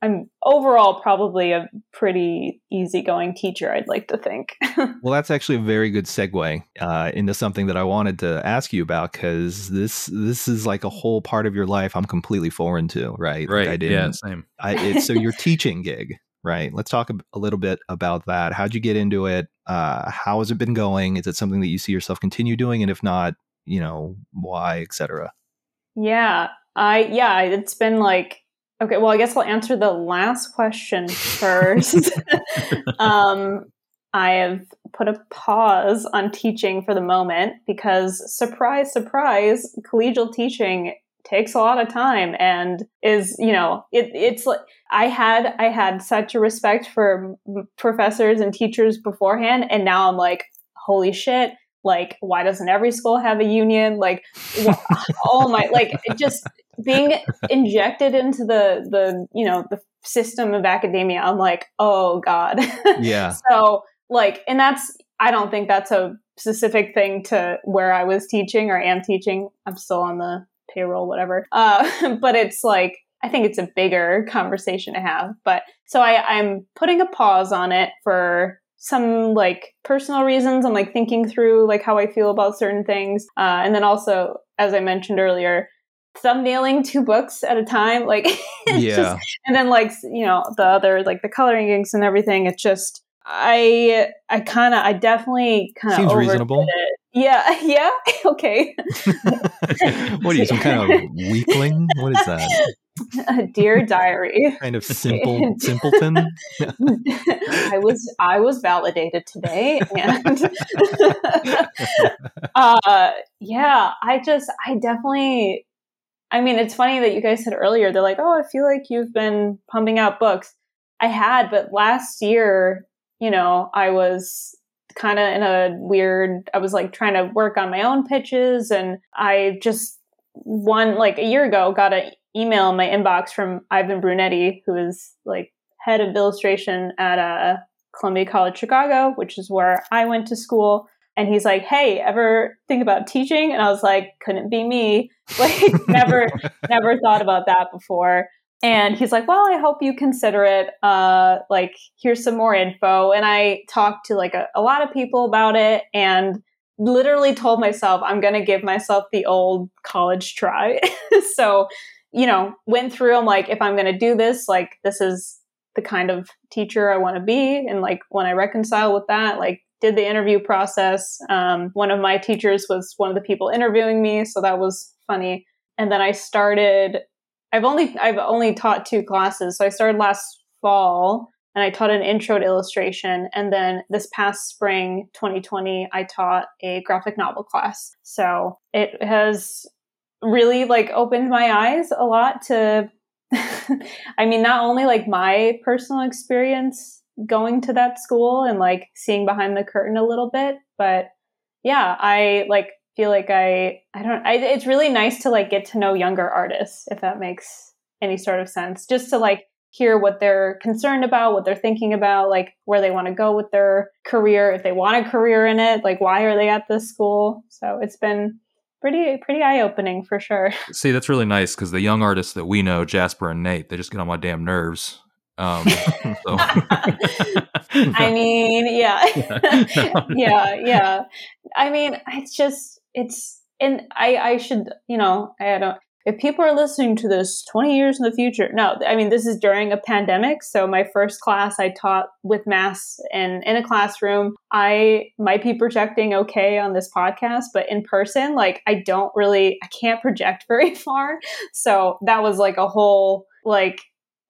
I'm overall probably a pretty easygoing teacher, I'd like to think. Well, that's actually a very good segue uh, into something that I wanted to ask you about, because this this is like a whole part of your life I'm completely foreign to, right? Right. Like I didn't, yeah, same. I, it's, so your teaching gig, right? Let's talk a, a little bit about that. How'd you get into it? Uh, how has it been going? Is it something that you see yourself continue doing? And if not, you know, why, et cetera? Yeah, I, yeah, it's been like, okay, well, I guess I'll answer the last question first. um, I have put a pause on teaching for the moment because surprise, surprise, collegial teaching takes a lot of time and is, you know, it, it's like, I had, I had such a respect for professors and teachers beforehand. And now I'm like, holy shit. Like, why doesn't every school have a union? Like, oh my, like just being injected into the, the, you know, the system of academia, I'm like, oh God. Yeah. So like, and that's, I don't think that's a specific thing to where I was teaching or am teaching. I'm still on the payroll, whatever. Uh, but it's like, I think it's a bigger conversation to have, but so I, I'm putting a pause on it for some like personal reasons. I'm like thinking through like how I feel about certain things. Uh, and then also, as I mentioned earlier, thumbnailing two books at a time, like, it's yeah. just, and then like, you know, the other, like the coloring inks and everything. It's just, I, I kind of, I definitely kind of. Seems reasonable. It. Yeah. Yeah. Okay. What are you, some kind of weakling? What is that? A dear diary, kind of simple simpleton. I was I was validated today, and uh, yeah, I just I definitely. I mean, it's funny that you guys said earlier they're like, oh, I feel like you've been pumping out books. I had, but last year, you know, I was kind of in a weird. I was like trying to work on my own pitches, and I just one like a year ago got a. email in my inbox from Ivan Brunetti, who is like head of illustration at uh, Columbia College Chicago, which is where I went to school. And he's like, hey, ever think about teaching? And I was like, couldn't be me. Like never, never thought about that before. And he's like, well, I hope you consider it. Uh, like, here's some more info. And I talked to like a, a lot of people about it and literally told myself, I'm going to give myself the old college try. So you know, went through, I'm like, if I'm going to do this, like, this is the kind of teacher I want to be. And like, when I reconcile with that, like, did the interview process. Um, one of my teachers was one of the people interviewing me. So that was funny. And then I started, I've only, I've only taught two classes. So I started last fall and I taught an intro to illustration. And then this past spring, twenty twenty, I taught a graphic novel class. So it has really like opened my eyes a lot to, I mean, not only like my personal experience going to that school and like seeing behind the curtain a little bit, but yeah, I like feel like I, I don't, I, it's really nice to like get to know younger artists, if that makes any sort of sense, just to like hear what they're concerned about, what they're thinking about, like where they want to go with their career, if they want a career in it, like why are they at this school? So it's been pretty, pretty eye-opening for sure. See, that's really nice because the young artists that we know, Jasper and Nate, they just get on my damn nerves. Um, so. I mean, yeah, yeah, yeah, yeah. I mean, it's just, it's, and I, I should, you know, I don't, if people are listening to this twenty years in the future, no, I mean, this is during a pandemic. So my first class I taught with masks and in a classroom. I might be projecting okay on this podcast, but in person, like I don't really, I can't project very far. So that was like a whole, like,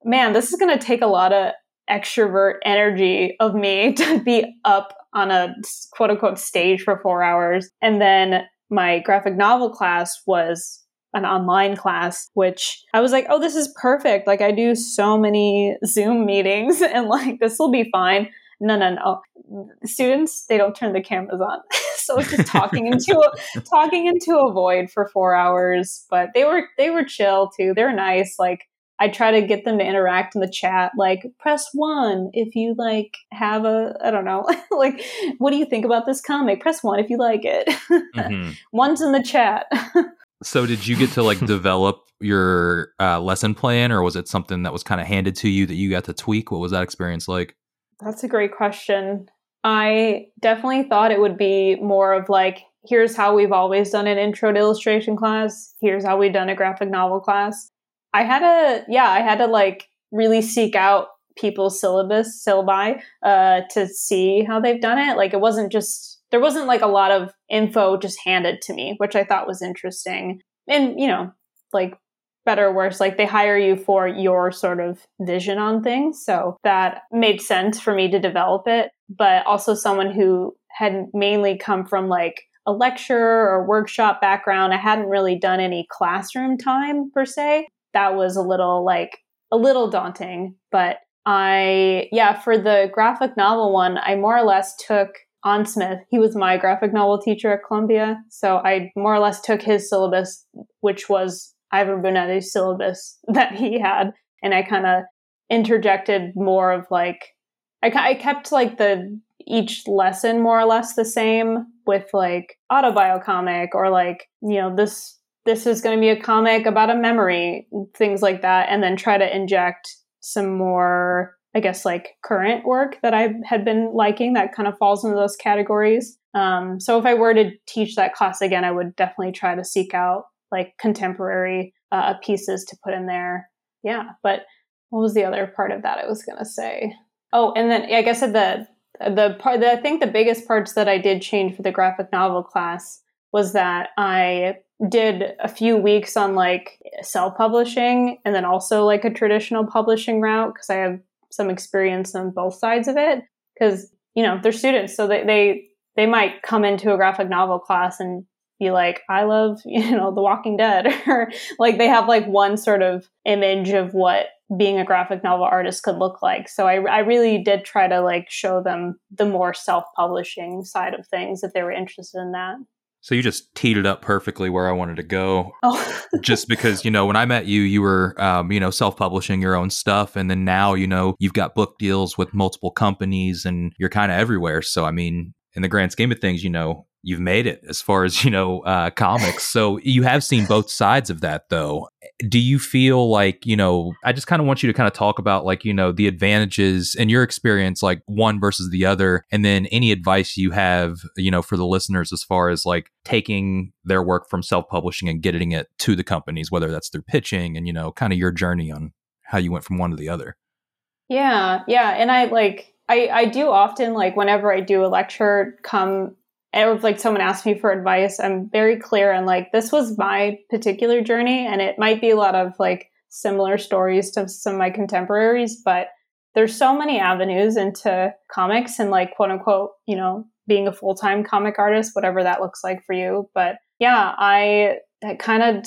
man, this is going to take a lot of extrovert energy of me to be up on a quote unquote stage for four hours. And then my graphic novel class was an online class, which I was like, oh, this is perfect. Like I do so many Zoom meetings and like, this will be fine. No, no, no. Students, they don't turn the cameras on. So it's just talking into a, talking into a void for four hours, but they were, they were chill too. They're nice. Like, I try to get them to interact in the chat, like press one if you like have a, I don't know, like, what do you think about this comic? Press one if you like it. Mm-hmm. One's in the chat. So did you get to like develop your uh, lesson plan, or was it something that was kind of handed to you that you got to tweak? What was that experience like? That's a great question. I definitely thought it would be more of like, here's how we've always done an intro to illustration class. Here's how we've done a graphic novel class. I had to, yeah, I had to like really seek out people's syllabus, syllabi, uh, to see how they've done it. Like it wasn't just, there wasn't like a lot of info just handed to me, which I thought was interesting. And, you know, like better or worse, like they hire you for your sort of vision on things. So that made sense for me to develop it. But also someone who had mainly come from like a lecture or workshop background, I hadn't really done any classroom time per se. That was a little like a little daunting, but I, yeah, for the graphic novel one, I more or less took On Smith. He was my graphic novel teacher at Columbia. So I more or less took his syllabus, which was Ivor Bonetti's syllabus that he had. And I kind of interjected more of like, I, I kept like the, each lesson more or less the same with like autobiocomic or like, you know, this, this is going to be a comic about a memory, things like that. And then try to inject some more, I guess, like current work that I had been liking that kind of falls into those categories. Um, so if I were to teach that class again, I would definitely try to seek out like contemporary uh, pieces to put in there. Yeah. But what was the other part of that I was going to say? Oh, and then I guess at the, the part that I think the biggest parts that I did change for the graphic novel class was that I did a few weeks on like self-publishing and then also like a traditional publishing route because I have some experience on both sides of it because, you know, they're students. So they, they, they might come into a graphic novel class and be like, I love, you know, The Walking Dead or like they have like one sort of image of what being a graphic novel artist could look like. So I, I really did try to like show them the more self-publishing side of things if they were interested in that. So you just teed it up perfectly where I wanted to go. Oh. Just because, you know, when I met you, you were, um, you know, self-publishing your own stuff. And then now, you know, you've got book deals with multiple companies and you're kind of everywhere. So, I mean, in the grand scheme of things, you know, you've made it as far as, you know, uh, comics. So you have seen both sides of that, though. Do you feel like, you know, I just kind of want you to kind of talk about, like, you know, the advantages in your experience, like one versus the other, and then any advice you have, you know, for the listeners as far as like taking their work from self-publishing and getting it to the companies, whether that's through pitching and, you know, kind of your journey on how you went from one to the other. Yeah. Yeah. And I like, I, I do often, like, whenever I do a lecture, come, or if, like, someone asks me for advice, I'm very clear on, like, this was my particular journey, and it might be a lot of, like, similar stories to some of my contemporaries, but there's so many avenues into comics and, like, quote unquote, you know, being a full-time comic artist, whatever that looks like for you. But yeah, I, I kind of,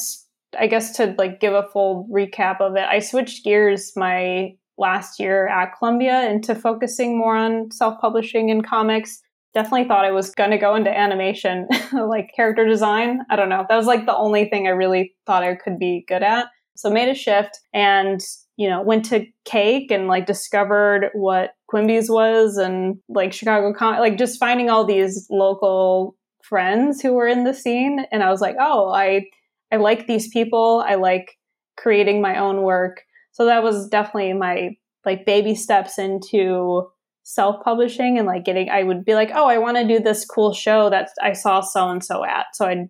I guess to, like, give a full recap of it, I switched gears my last year at Columbia into focusing more on self-publishing and comics. Definitely thought I was going to go into animation, like character design. I don't know. That was like the only thing I really thought I could be good at. So made a shift and, you know, went to Cake and, like, discovered what Quimby's was and, like, Chicago Comic, like, just finding all these local friends who were in the scene. And I was like, oh, I, I like these people. I like creating my own work. So that was definitely my, like, baby steps into self-publishing and, like, getting, I would be like, oh, I want to do this cool show that I saw so-and-so at. So I'd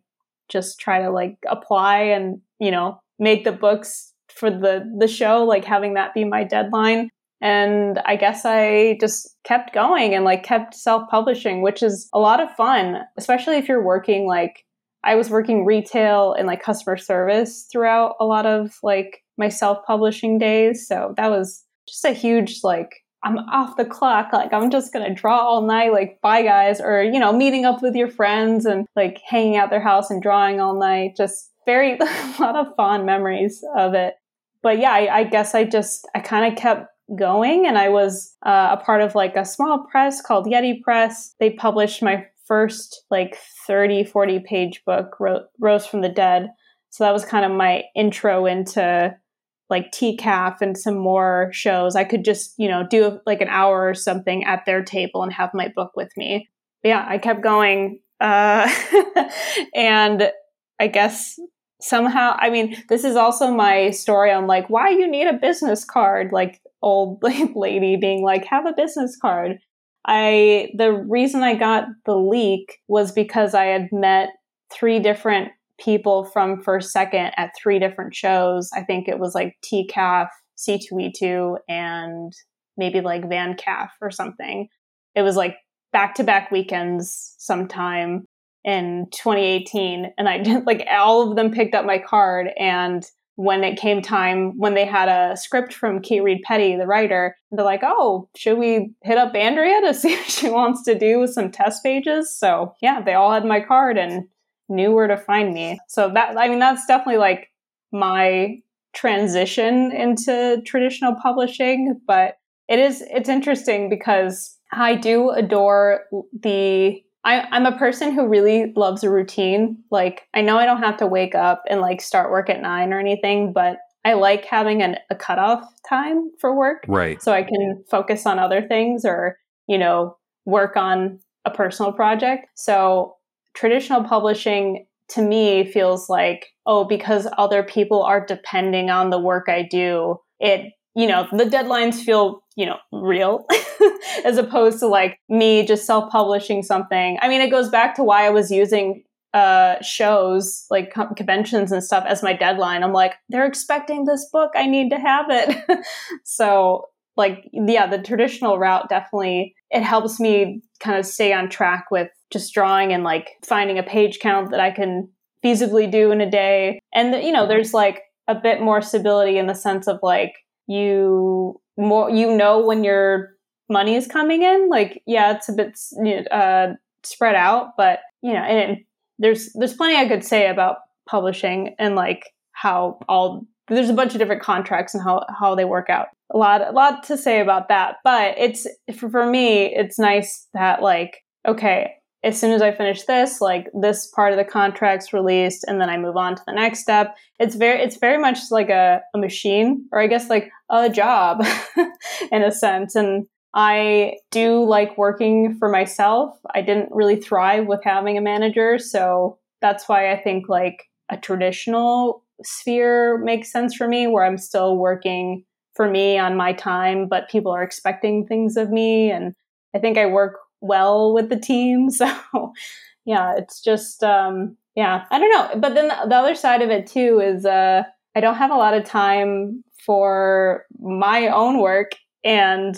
just try to, like, apply and, you know, make the books for the, the show, like, having that be my deadline. And I guess I just kept going and, like, kept self-publishing, which is a lot of fun, especially if you're working, like, I was working retail and, like, customer service throughout a lot of, like, my self-publishing days. So that was just a huge, like, I'm off the clock. Like, I'm just going to draw all night, like, bye guys, or, you know, meeting up with your friends and, like, hanging out their house and drawing all night. Just very, a lot of fond memories of it. But yeah, I, I guess I just, I kind of kept going, and I was uh, a part of, like, a small press called Yeti Press. They published my first, like, thirty, forty page book, Ro- Rose from the Dead. So that was kind of my intro into, like, T C A F and some more shows. I could just, you know, do, like, an hour or something at their table and have my book with me. But yeah, I kept going. Uh, and I guess somehow, I mean, this is also my story on, like, why you need a business card, like, old, like, lady being like, have a business card. I, the reason I got The Leak was because I had met three different people from First Second at three different shows. I think it was, like, T C A F, C two E two, and maybe, like, Van C A F or something. It was, like, back-to-back weekends sometime in twenty eighteen. And I did, like, all of them picked up my card. And when it came time, when they had a script from Kate Reed Petty, the writer, they're like, oh, should we hit up Andrea to see what she wants to do with some test pages? So yeah, they all had my card and knew where to find me. So that, I mean, that's definitely, like, my transition into traditional publishing. But it is, it's interesting because I do adore the, I, I'm a person who really loves a routine. Like, I know I don't have to wake up and, like, start work at nine or anything, but I like having an, a cutoff time for work. Right. So I can focus on other things or, you know, work on a personal project. So traditional publishing to me feels like, oh, because other people are depending on the work I do, it, you know, the deadlines feel, you know, real as opposed to, like, me just self-publishing something. I mean, it goes back to why I was using uh, shows, like, com- conventions and stuff as my deadline. I'm like, they're expecting this book. I need to have it. So, like, yeah, the traditional route definitely, it helps me kind of stay on track with just drawing and, like, finding a page count that I can feasibly do in a day. And, you know, there's, like, a bit more stability in the sense of, like, you more, you know, when your money is coming in, like, yeah, it's a bit uh, spread out, but, you know, and it, there's, there's plenty I could say about publishing and, like, how all, there's a bunch of different contracts and how, how they work out. A lot, a lot to say about that, but it's, for me, it's nice that, like, okay, as soon as I finish this, like, this part of the contract's released, and then I move on to the next step. It's very, it's very much like a, a machine, or I guess, like, a job in a sense. And I do like working for myself. I didn't really thrive with having a manager. So that's why I think like a traditional sphere makes sense for me, where I'm still working for me on my time, but people are expecting things of me. And I think I work well with the team. So yeah, it's just, um, yeah, I don't know. But then the other side of it too is uh, I don't have a lot of time for my own work. And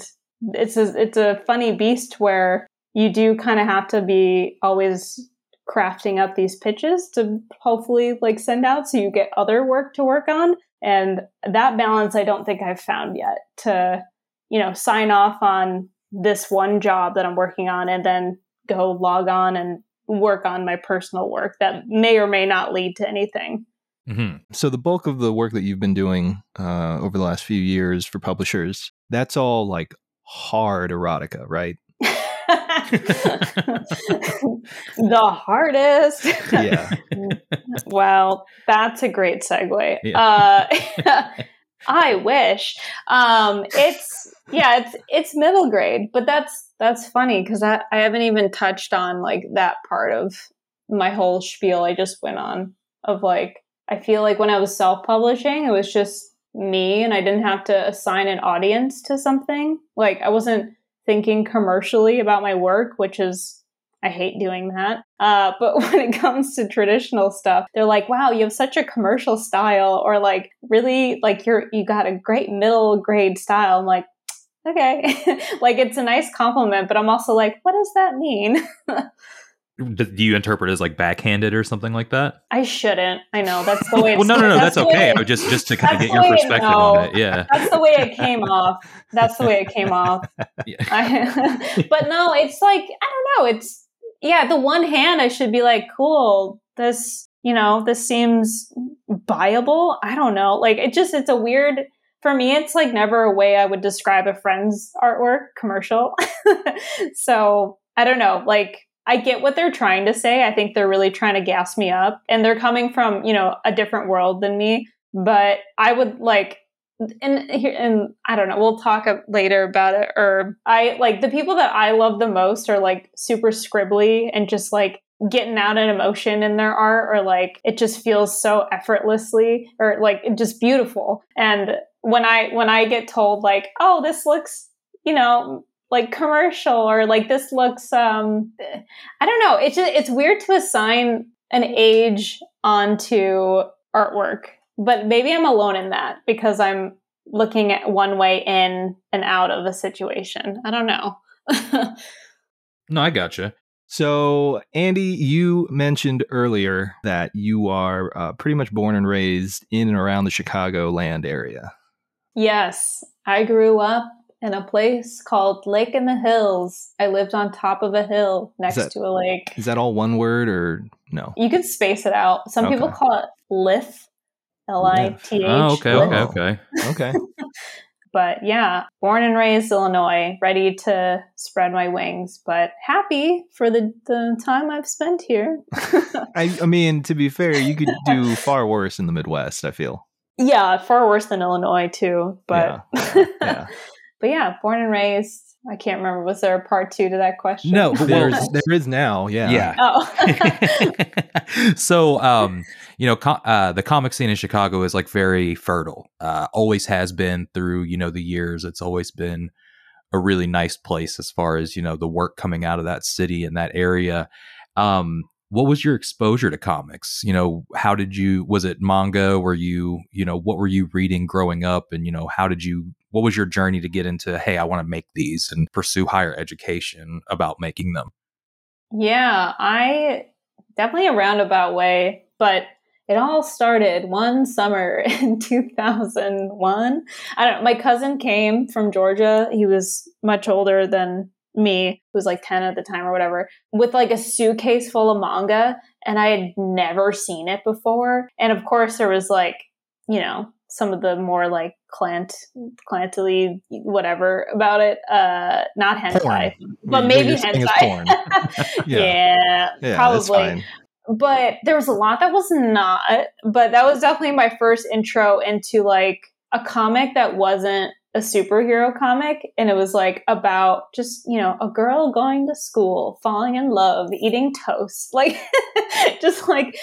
it's a, it's a funny beast where you do kind of have to be always crafting up these pitches to hopefully like send out so you get other work to work on. And that balance, I don't think I've found yet to, you know, sign off on this one job that I'm working on and then go log on and work on my personal work that may or may not lead to anything. Mm-hmm. So the bulk of the work that you've been doing uh, over the last few years for publishers, that's all like hard erotica, right? The hardest. Yeah. Well, that's a great segue. Yeah. Uh, I wish. Um, it's yeah, it's it's middle grade, but that's that's funny because I, I haven't even touched on like that part of my whole spiel I just went on of like I feel like when I was self-publishing, it was just me and I didn't have to assign an audience to something. Like I wasn't thinking commercially about my work, which is, I hate doing that. Uh, but when it comes to traditional stuff, they're like, wow, you have such a commercial style, or like really like you're, you got a great middle grade style. I'm like, okay, like it's a nice compliment, but I'm also like, what does that mean? Do you interpret it as like backhanded or something like that? I shouldn't. I know that's the way. It's well, no, no, no, that's, that's okay. I would just just to kind of get your perspective it, no. on it. Yeah, that's the way it came off. That's the way it came off. Yeah. I, but no, it's like I don't know. It's yeah. The one hand, I should be like, cool. This, you know, this seems viable. I don't know. Like it just, it's a weird. For me, it's like never a way I would describe a friend's artwork commercial. So I don't know, like. I get what they're trying to say. I think they're really trying to gas me up, and they're coming from, you know, a different world than me, but I would like, and, and I don't know, we'll talk later about it. Or I like the people that I love the most are like super scribbly and just like getting out an emotion in their art, or like, it just feels so effortlessly or like just beautiful. And when I, when I get told like, oh, this looks, you know, like commercial, or like this looks, um, I don't know. It's just, it's weird to assign an age onto artwork, but maybe I'm alone in that because I'm looking at one way in and out of a situation. I don't know. No, I gotcha. So Andy, you mentioned earlier that you are uh, pretty much born and raised in and around the Chicagoland area. Yes. I grew up in a place called Lake in the Hills. I lived on top of a hill next that, to a lake. Is that all one word or no? You can space it out. Some okay. people call it Lith, L I T H. Oh, okay, Lith. okay, okay, okay. But yeah, born and raised Illinois, ready to spread my wings, but happy for the, the time I've spent here. I, I mean, to be fair, you could do far worse in the Midwest, I feel. Yeah, far worse than Illinois too, but... Yeah, yeah, yeah. But yeah, born and raised. I can't remember. Was there a part two to that question? No, there's, there is now. Yeah. Yeah. Oh. So, um, you know, co- uh, the comic scene in Chicago is like very fertile. Uh, always has been through, you know, the years. It's always been a really nice place as far as, you know, the work coming out of that city and that area. Um, what was your exposure to comics? You know, how did you, was it manga? Were you, you know, what were you reading growing up? And, you know, how did you, what was your journey to get into, hey, I want to make these and pursue higher education about making them? Yeah, I definitely a roundabout way, but it all started one summer in two thousand one. I don't know. My cousin came from Georgia. He was much older than me, who was like ten at the time or whatever, with like a suitcase full of manga. And I had never seen it before. And of course there was like, you know, some of the more like clant, clantily, whatever about it. Uh, not hentai, porn. But maybe hentai. yeah, yeah, probably. But there was a lot that was not, but that was definitely my first intro into like a comic that wasn't a superhero comic, and it was like about just, you know, a girl going to school, falling in love, eating toast, like just like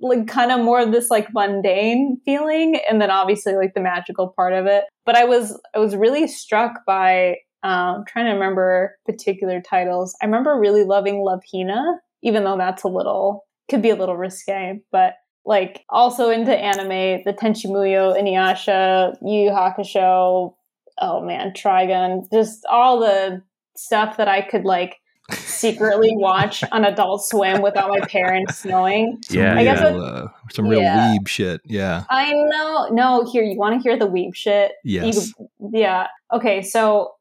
like kind of more of this like mundane feeling, and then obviously like the magical part of it. But I was I was really struck by um trying to remember particular titles. I remember really loving Love Hina, even though that's a little could be a little risque, but like also into anime, the Tenchi Muyo, Inuyasha, Yu Yu Hakusho, oh man, Trigun, just all the stuff that I could like secretly watch on Adult Swim without my parents knowing. Yeah, I guess real, uh, some real yeah. weeb shit. Yeah, I know. No, here, you want to hear the weeb shit? Yes. You, yeah. Okay, so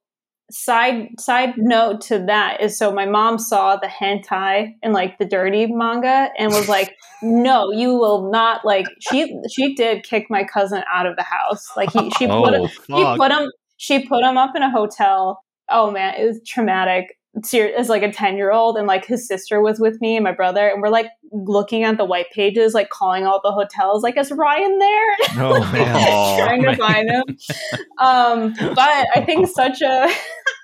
side side note to that is, so my mom saw the hentai and like the dirty manga and was like, no, you will not, like she she did kick my cousin out of the house. Like he she put oh, him, she put him she put him up in a hotel. Oh man, it was traumatic. As like a ten year old, and like his sister was with me and my brother, and we're like looking at the white pages, like calling all the hotels, like, is Ryan there? No, like, oh, trying man. to find him. Um, but I think such a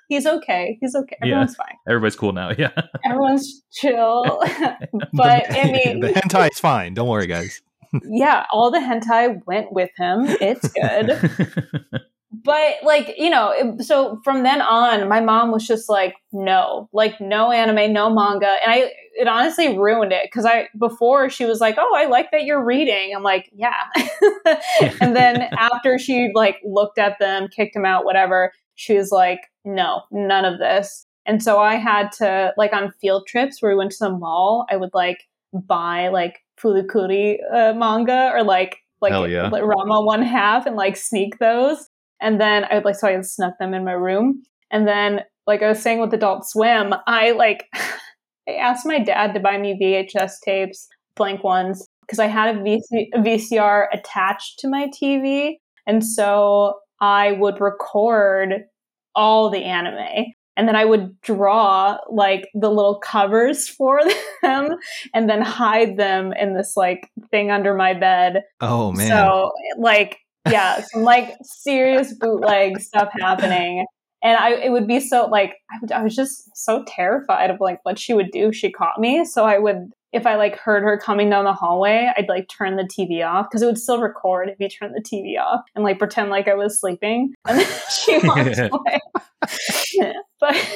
he's okay. He's okay. Everyone's yeah. fine. Everybody's cool now. Yeah. Everyone's chill. But the, I mean, the hentai is fine. Don't worry, guys. Yeah, all the hentai went with him. It's good. But like, you know, it, so from then on, my mom was just like, no, like no anime, no manga. And I, it honestly ruined it. Cause I, before she was like, oh, I like that you're reading. I'm like, yeah. And then after she like looked at them, kicked them out, whatever, she was like, no, none of this. And so I had to, like, on field trips where we went to the mall, I would like buy like Furikuri uh, manga or like, like, yeah. like Rama One Half and like sneak those. And then I would like, so I snuck them in my room. And then, like I was saying with Adult Swim, I like, I asked my dad to buy me V H S tapes, blank ones, because I had a, V C- a V C R attached to my T V. And so I would record all the anime. And then I would draw like the little covers for them and then hide them in this like thing under my bed. Oh, man. So, like, yeah, some like serious bootleg stuff happening, and I it would be so like I, would, I was just so terrified of like what she would do if she caught me. So I would, if I like heard her coming down the hallway, I'd like turn the T V off, because it would still record if you turn the T V off, and like pretend like I was sleeping, and then she walked away. but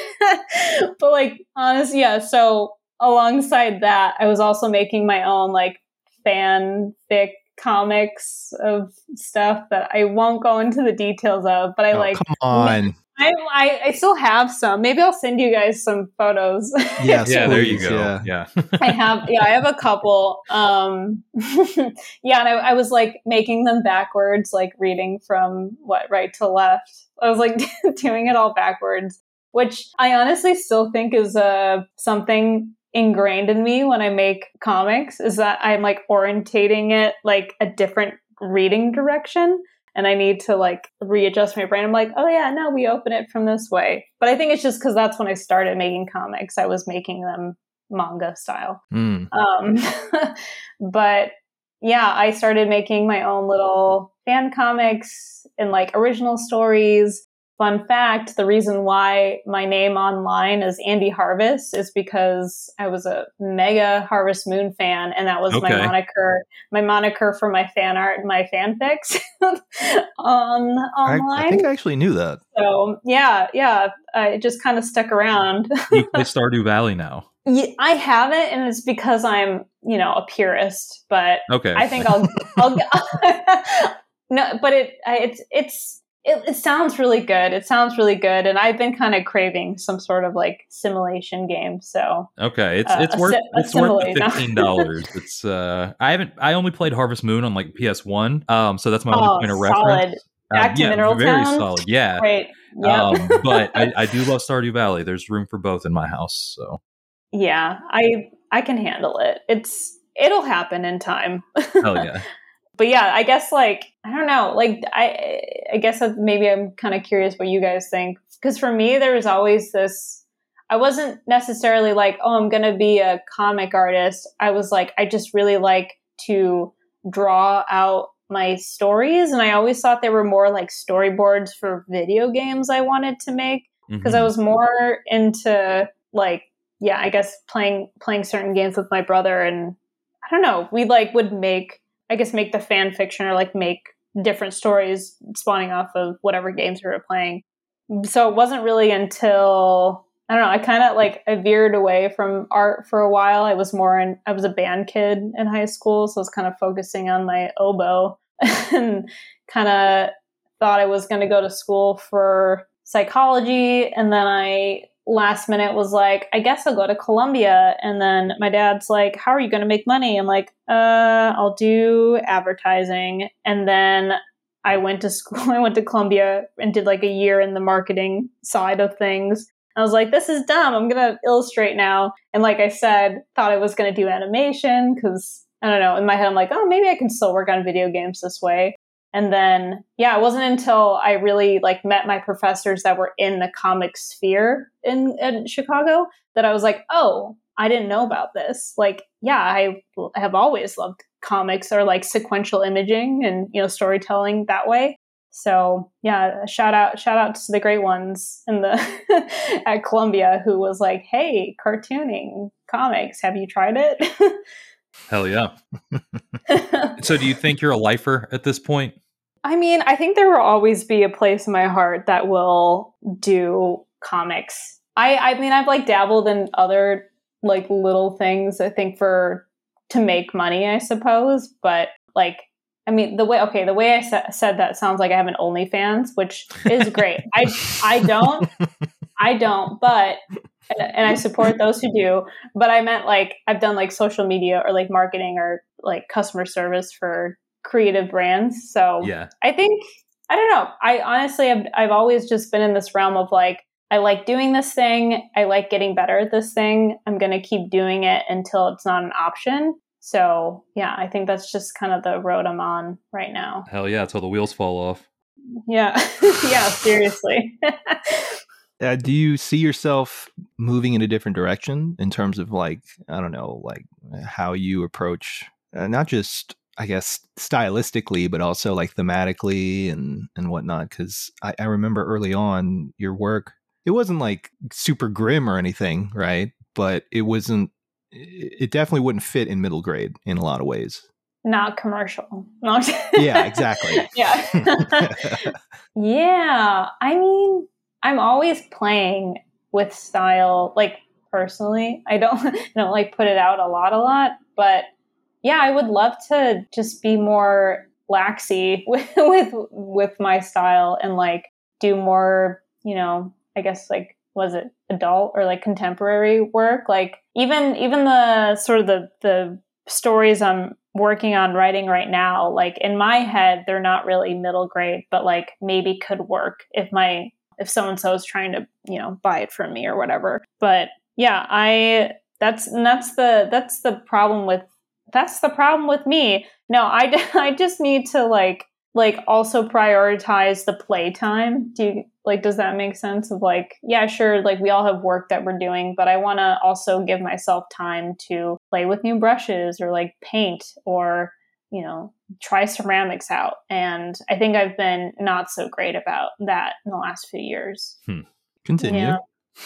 but like honestly, yeah. So alongside that, I was also making my own like fanfic comics of stuff that I won't go into the details of, but I oh, like come on I, I I still have some. Maybe I'll send you guys some photos. Yes, yeah, there you go. Yeah, yeah. I have yeah I have a couple. Um yeah, and I, I was like making them backwards, like reading from what right to left. I was like doing it all backwards, which I honestly still think is uh something ingrained in me when I make comics, is that I'm like orientating it like a different reading direction, and I need to like readjust my brain. I'm like, oh yeah, no, we open it from this way. But I think it's just because that's when I started making comics. I was making them manga style. Mm. Um, but yeah, I started making my own little fan comics and like original stories. Fun fact, the reason why my name online is Andy Harvest is because I was a mega Harvest Moon fan, and that was okay. my moniker my moniker for my fan art and my fanfics on online. I, I think I actually knew that. So yeah, yeah. Uh, it just kind of stuck around. You play Stardew Valley now. Yeah, I haven't, and it's because I'm, you know, a purist, but okay. I think I'll I'll No, but it it's it's It, it sounds really good. It sounds really good, and I've been kind of craving some sort of like simulation game. So okay, it's uh, it's worth si- it's worth the fifteen dollars. It's uh, I haven't. I only played Harvest Moon on like P S one. Um, so that's my only oh, point of reference. Back uh, to yeah, Mineral very Town. Solid. Yeah, right. Yep. Um, but I, I do love Stardew Valley. There's room for both in my house. So yeah, I I can handle it. It's it'll happen in time. Hell yeah. But yeah, I guess like, I don't know, like, I I guess maybe I'm kind of curious what you guys think. Because for me, there was always this, I wasn't necessarily like, oh, I'm going to be a comic artist. I was like, I just really like to draw out my stories, and I always thought they were more like storyboards for video games I wanted to make, because mm-hmm. I was more into like, yeah, I guess playing playing certain games with my brother, and I don't know, we like would make, I guess, make the fan fiction or like make different stories spawning off of whatever games we were playing. So it wasn't really until, I don't know, I kind of like, I veered away from art for a while. I was more in, I was a band kid in high school, so I was kind of focusing on my oboe and kind of thought I was going to go to school for psychology. And then I last minute was like, I guess I'll go to Columbia. And then my dad's like, how are you going to make money? I'm like, uh, I'll do advertising. And then I went to school, I went to Columbia and did like a year in the marketing side of things. I was like, this is dumb. I'm going to illustrate now. And like I said, thought I was going to do animation because, I don't know, in my head, I'm like, oh, maybe I can still work on video games this way. And then, yeah, it wasn't until I really like met my professors that were in the comic sphere in, in Chicago that I was like, oh, I didn't know about this. Like, yeah, I have always loved comics or like sequential imaging and, you know, storytelling that way. So yeah, shout out, shout out to the great ones in the at Columbia who was like, "Hey, cartooning comics, have you tried it?" Hell yeah! So, do you think you're a lifer at this point? I mean, I think there will always be a place in my heart that will do comics. I, I mean, I've like dabbled in other like little things. I think for to make money, I suppose, but like. I mean, the way, okay, the way I sa- said that sounds like I have an OnlyFans, which is great. I I don't, I don't, but, and, and I support those who do, but I meant like, I've done like social media or like marketing or like customer service for creative brands. So yeah. I think, I don't know. I honestly, I've, I've always just been in this realm of like, I like doing this thing. I like getting better at this thing. I'm going to keep doing it until it's not an option. So yeah, I think that's just kind of the road I'm on right now. Hell yeah, till the wheels fall off. Yeah, yeah, seriously. uh, do you see yourself moving in a different direction in terms of like, I don't know, like how you approach uh, not just, I guess, stylistically, but also like thematically and, and whatnot? Because I, I remember early on your work, it wasn't like super grim or anything, right? But it wasn't. It definitely wouldn't fit in middle grade in a lot of ways. Not commercial. Not yeah, exactly. Yeah. Yeah. I mean, I'm always playing with style. Like personally, I don't, I don't like put it out a lot, a lot, but yeah, I would love to just be more laxy with, with, with my style and like do more, you know, I guess like, was it adult or like contemporary work? Like even, even the sort of the, the stories I'm working on writing right now, like in my head, they're not really middle grade, but like maybe could work if my, if so-and-so is trying to, you know, buy it from me or whatever. But yeah, I, that's, and that's the, that's the problem with, that's the problem with me. No, I, I just need to like, like also prioritize the play time. Do you, like, does that make sense of like, yeah, sure. Like we all have work that we're doing, but I want to also give myself time to play with new brushes or like paint or, you know, try ceramics out. And I think I've been not so great about that in the last few years. Hmm. Continue.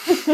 Yeah.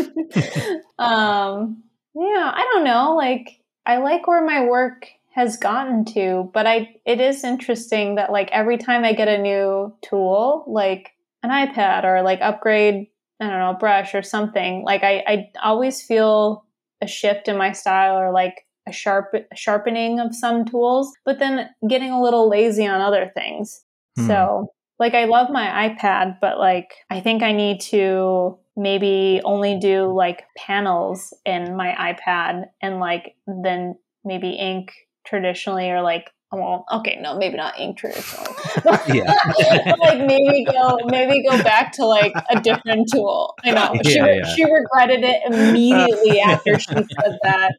um, yeah, I don't know. Like I like where my work has gotten to, but I, it is interesting that like every time I get a new tool, like an iPad or like upgrade, I don't know, a brush or something. Like I, I always feel a shift in my style or like a sharp a sharpening of some tools, but then getting a little lazy on other things. Hmm. So like, I love my iPad, but like, I think I need to maybe only do like panels in my iPad and like, then maybe ink traditionally or like, well, okay, no, maybe not ink traditionally. Yeah. Like maybe go, maybe go back to like a different tool. I know yeah, she re- yeah. she regretted it immediately after she said that.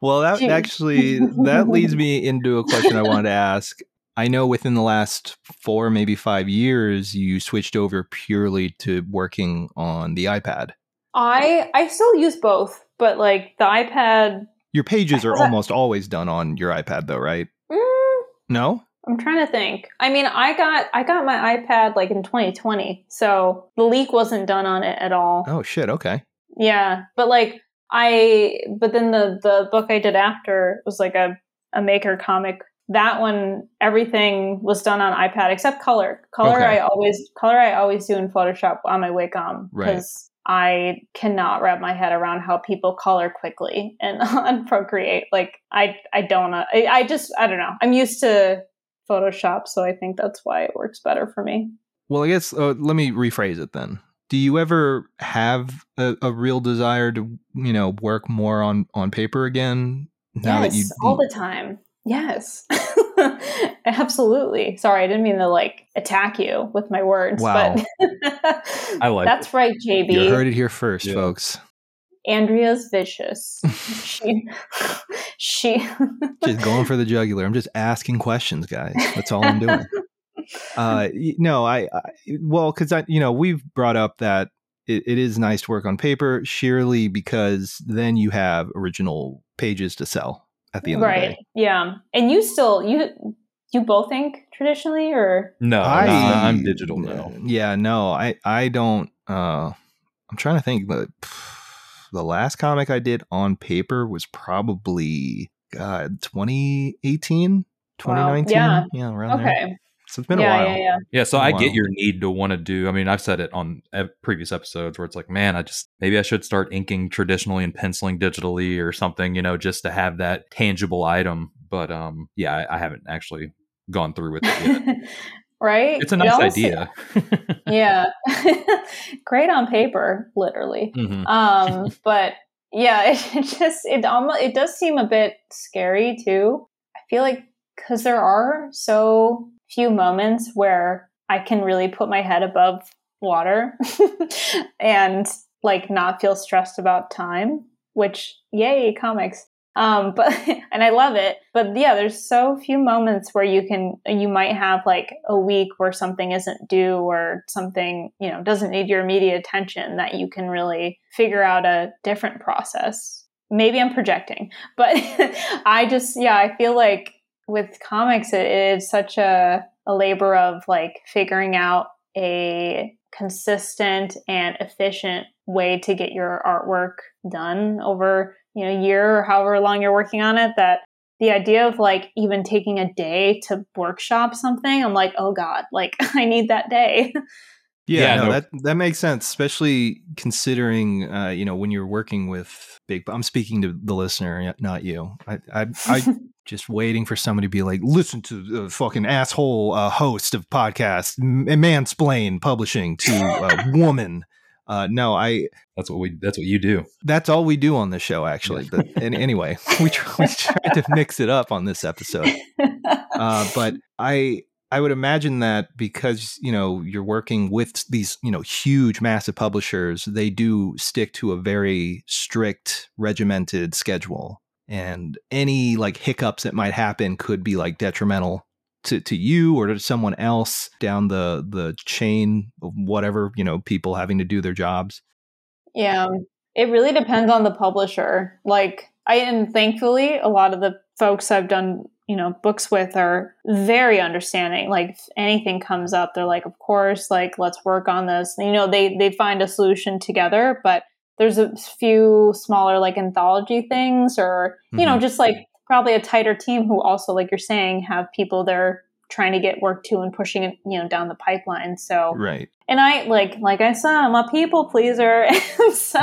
Well, that she- actually that leads me into a question I wanted to ask. I know within the last four, maybe five years, you switched over purely to working on the iPad. I I still use both, but like the iPad. Your pages are almost always done on your iPad, though, right? No? I'm trying to think. I mean, I got I got my iPad like in twenty twenty, so the leak wasn't done on it at all. Oh shit, okay. Yeah, but like I but then the the book I did after was like a a maker comic. That one, everything was done on iPad except color. Color okay. I always color I always do in Photoshop on my Wacom because right. I cannot wrap my head around how people color quickly and on Procreate. Like I I don't I, I just I don't know. I'm used to Photoshop, so I think that's why it works better for me. Well, I guess uh, let me rephrase it then. Do you ever have a, a real desire to, you know, work more on, on paper again? Now yes, that you, all the time. Yes, absolutely. Sorry, I didn't mean to like attack you with my words. Wow, but I like that's it. Right, J B. You heard it here first, yeah. folks. Andrea's vicious. she, she, just going for the jugular. I'm just asking questions, guys. That's all I'm doing. Uh, no, I, I well, because I, you know, we've brought up that it, it is nice to work on paper, sheerly because then you have original pages to sell at the end right. of the day. Yeah, and you still you you both ink traditionally, or no? I, I, I'm digital now. Yeah, no, I I don't. Uh, I'm trying to think, but. Pff, The last comic I did on paper was probably God twenty eighteen, twenty nineteen. Wow. Yeah. Yeah, around okay. there. So it's been yeah, a while. Yeah, yeah. yeah so I get your need to want to do, I mean, I've said it on ev- previous episodes where it's like, man, I just, maybe I should start inking traditionally and penciling digitally or something, you know, just to have that tangible item. But um, yeah, I, I haven't actually gone through with it yet. Right? It's a nice it also, idea. Yeah. Great on paper, literally. Mm-hmm. Um, but yeah, it, it just, it almost, it does seem a bit scary too. I feel like, cause there are so few moments where I can really put my head above water and like not feel stressed about time, which yay comics. Um, but, and I love it, but yeah, there's so few moments where you can, you might have like a week where something isn't due or something, you know, doesn't need your immediate attention that you can really figure out a different process. Maybe I'm projecting, but I just, yeah, I feel like with comics, it is such a, a labor of like figuring out a consistent and efficient way to get your artwork done over you know, year or however long you're working on it, that the idea of like even taking a day to workshop something, I'm like, oh God, like I need that day. Yeah, yeah no, no. that, that makes sense, especially considering, uh, you know, when you're working with big, I'm speaking to the listener, not you. I, I, I just waiting for somebody to be like, listen to the fucking asshole uh, host of podcast, M- Mansplain Publishing to a woman. Uh, no, I, that's what we, that's what you do. That's all we do on this show, actually. But and anyway, we tried to mix it up on this episode. Uh, but I, I would imagine that because, you know, you're working with these, you know, huge, massive publishers, they do stick to a very strict, regimented schedule, and any like hiccups that might happen could be like detrimental to, to you or to someone else down the, the chain of whatever, you know, people having to do their jobs. Yeah. It really depends on the publisher. Like I, and thankfully a lot of the folks I've done, you know, books with are very understanding. Like if anything comes up, they're like, of course, like let's work on this. You know, they, they find a solution together, but there's a few smaller like anthology things or, you mm-hmm. know, just like, probably a tighter team who also, like you're saying, have people they're trying to get work to and pushing it, you know, down the pipeline. So, right. And I like, like I said, I'm a people pleaser. So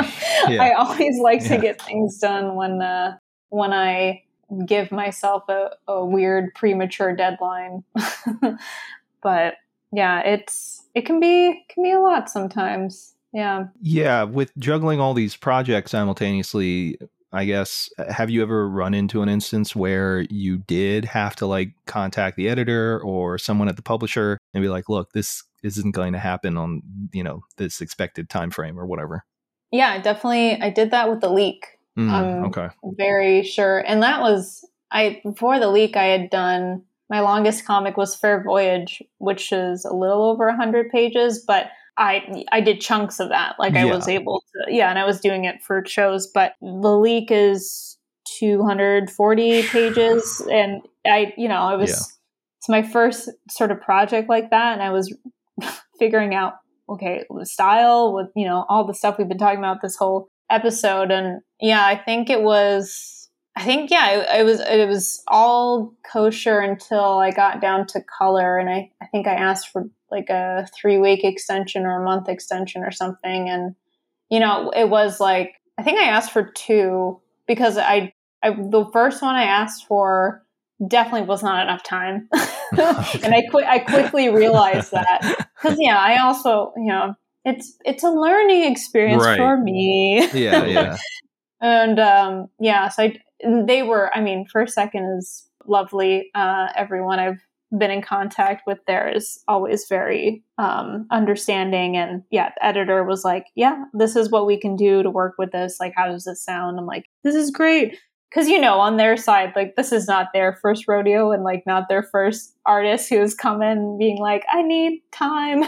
yeah. I always like yeah. to get things done when, uh, when I give myself a, a weird premature deadline, but yeah, it's, it can be, can be a lot sometimes. Yeah. Yeah. With juggling all these projects simultaneously, I guess, have you ever run into an instance where you did have to like contact the editor or someone at the publisher and be like, look, this isn't going to happen on, you know, this expected time frame or whatever? Yeah, definitely. I did that with The Leak. Mm, I'm okay. Very sure. And that was, I before The Leak, I had done, my longest comic was Fair Voyage, which is a little over one hundred pages, but I I did chunks of that. Like I yeah. was able to, yeah, and I was doing it for shows, but The Leak is two hundred forty pages. And I, you know, I was, It's my first sort of project like that. And I was figuring out, okay, the style with, you know, all the stuff we've been talking about this whole episode. And yeah, I think it was, I think, yeah, it, it was, it was all kosher until I got down to color. And I, I think I asked for like a three week extension or a month extension or something. And, you know, it was like, I think I asked for two because I, I the first one I asked for definitely was not enough time. And I qu- I quickly realized that because, yeah, I also, you know, it's, it's a learning experience right. for me. Yeah. Yeah. And, um, yeah, so I, they were, I mean, First Second is lovely. Uh, everyone I've been in contact with there is always very, um, understanding. And yeah, the editor was like, yeah, this is what we can do to work with this. Like, how does this sound? I'm like, this is great. Because, you know, on their side, like, this is not their first rodeo and, like, not their first artist who's come in being like, I need time.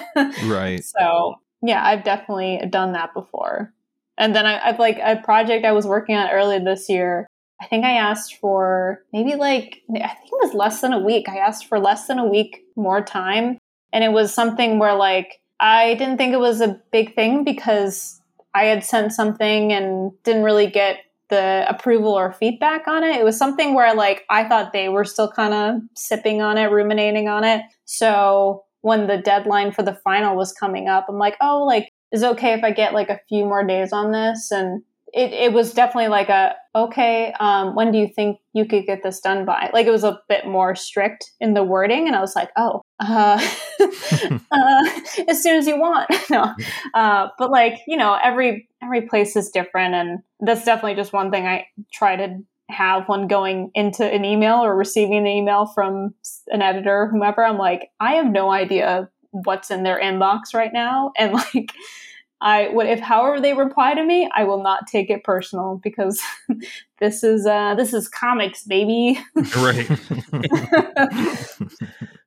Right. So, yeah, I've definitely done that before. And then I, I've, like, a project I was working on earlier this year, I think I asked for maybe, like, I think it was less than a week. I asked for less than a week more time. And it was something where, like, I didn't think it was a big thing because I had sent something and didn't really get the approval or feedback on it. It was something where, like, I thought they were still kind of sipping on it, ruminating on it. So when the deadline for the final was coming up, I'm like, oh, like, is it okay if I get like a few more days on this? And it, it was definitely like a, okay, um, when do you think you could get this done by? Like, it was a bit more strict in the wording. And I was like, oh, uh, uh, as soon as you want. No, uh, but like, you know, every, every place is different. And that's definitely just one thing I try to have when going into an email or receiving an email from an editor, whomever. I'm like, I have no idea what's in their inbox right now. And like, I would, if however they reply to me, I will not take it personal because this is, uh, this is comics, baby. Right.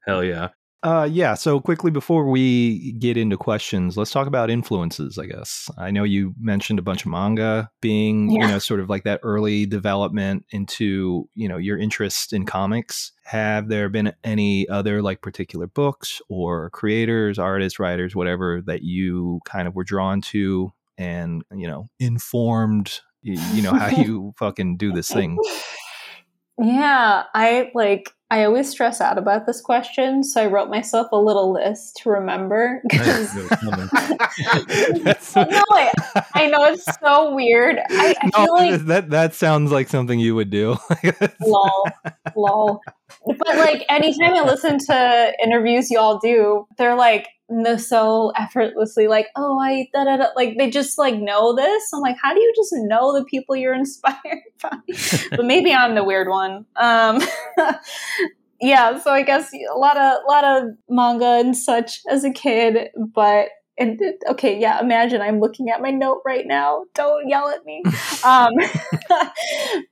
Hell yeah. Uh, yeah. So quickly before we get into questions, let's talk about influences, I guess. I know you mentioned a bunch of manga being, yeah. you know, sort of like that early development into, you know, your interest in comics. Have there been any other like particular books or creators, artists, writers, whatever that you kind of were drawn to and, you know, informed, you, you know, how you fucking do this thing? Yeah, I like, I always stress out about this question. So I wrote myself a little list to remember. Cause... I, know it. I know it's so weird. I, I no, feel like that, that sounds like something you would do. lol, lol. But like anytime I listen to interviews y'all do, they're like, no, so effortlessly like, oh, I, da, da, da. Like, they just like know this. I'm like, how do you just know the people you're inspired by? But maybe I'm the weird one. Um, yeah. So I guess a lot of, lot of manga and such as a kid, but and okay. Yeah. Imagine I'm looking at my note right now. Don't yell at me. um,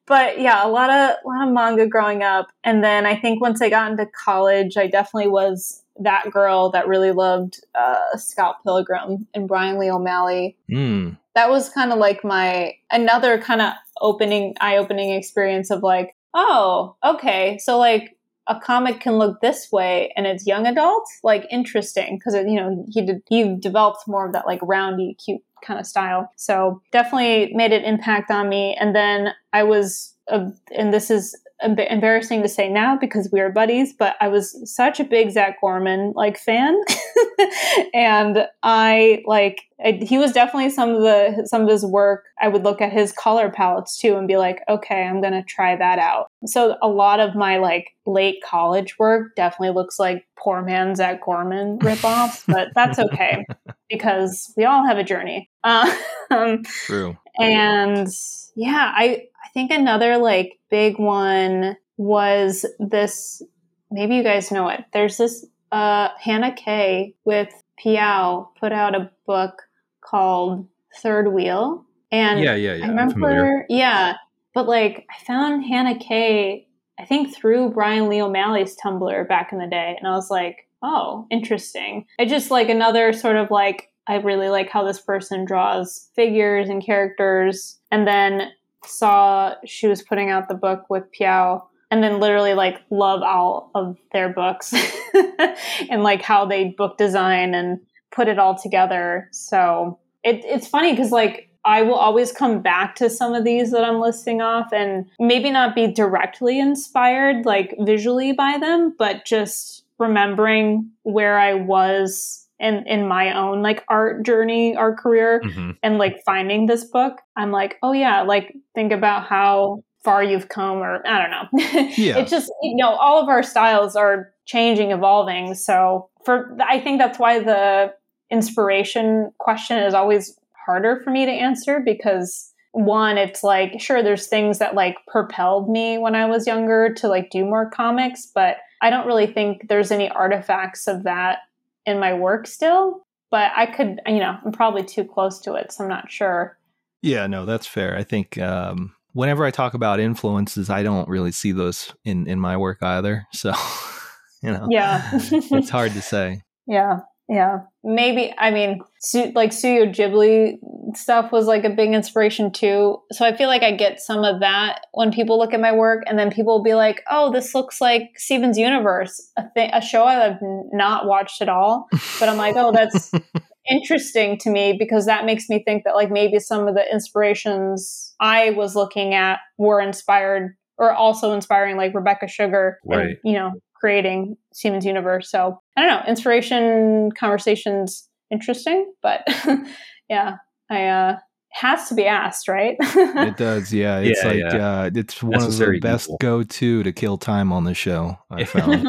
but yeah, a lot of, a lot of manga growing up. And then I think once I got into college, I definitely was that girl that really loved uh, Scott Pilgrim and Brian Lee O'Malley. Mm. That was kind of like my another kind of opening, eye-opening experience of like, oh, okay, so like a comic can look this way, and it's young adult, like interesting, because you know he did, he developed more of that like roundy, cute kind of style. So definitely made an impact on me. And then I was, uh, and this is embarrassing to say now because we are buddies, but I was such a big Zach Gorman like fan. And I like, I, he was definitely some of the, some of his work. I would look at his color palettes too and be like, okay, I'm going to try that out. So a lot of my like late college work definitely looks like poor man Zach Gorman ripoffs, but that's okay because we all have a journey. Um, True. And yeah, I, I think another like big one was this, maybe you guys know it. There's this uh, Hannah Kay with Piao put out a book called Third Wheel. And yeah, yeah, yeah. I remember, yeah. But like I found Hannah Kay, I think through Brian Lee O'Malley's Tumblr back in the day. And I was like, oh, interesting. I just like another sort of like, I really like how this person draws figures and characters. And then saw she was putting out the book with Piao and then literally like love all of their books and like how they book design and put it all together. So it, it's funny because like I will always come back to some of these that I'm listing off and maybe not be directly inspired like visually by them, but just remembering where I was in, in my own like art journey, art career, mm-hmm. and like finding this book, I'm like, oh yeah, like think about how far you've come, or I don't know. Yeah. It's just, you know, all of our styles are changing, evolving. So for, I think that's why the inspiration question is always harder for me to answer, because one, it's like, sure, there's things that like propelled me when I was younger to like do more comics, but I don't really think there's any artifacts of that in my work still, but I could, you know, I'm probably too close to it, so I'm not sure. Yeah, no, that's fair. I think, um, whenever I talk about influences, I don't really see those in, in my work either. So, you know, yeah, it's hard to say. Yeah. Yeah. Maybe, I mean, like Studio Ghibli stuff was like a big inspiration too. So I feel like I get some of that when people look at my work, and then people will be like, oh, this looks like Steven's Universe, a, th- a show I've not watched at all. But I'm like, oh, that's interesting to me, because that makes me think that like maybe some of the inspirations I was looking at were inspired or also inspiring like Rebecca Sugar, right. And, you know, creating Steven's Universe. So I don't know, inspiration conversations, interesting, but yeah, I, uh, has to be asked, right? It does. Yeah. It's yeah, like, yeah. uh, it's one Necessary of the best people. Go-to to kill time on the show. I found.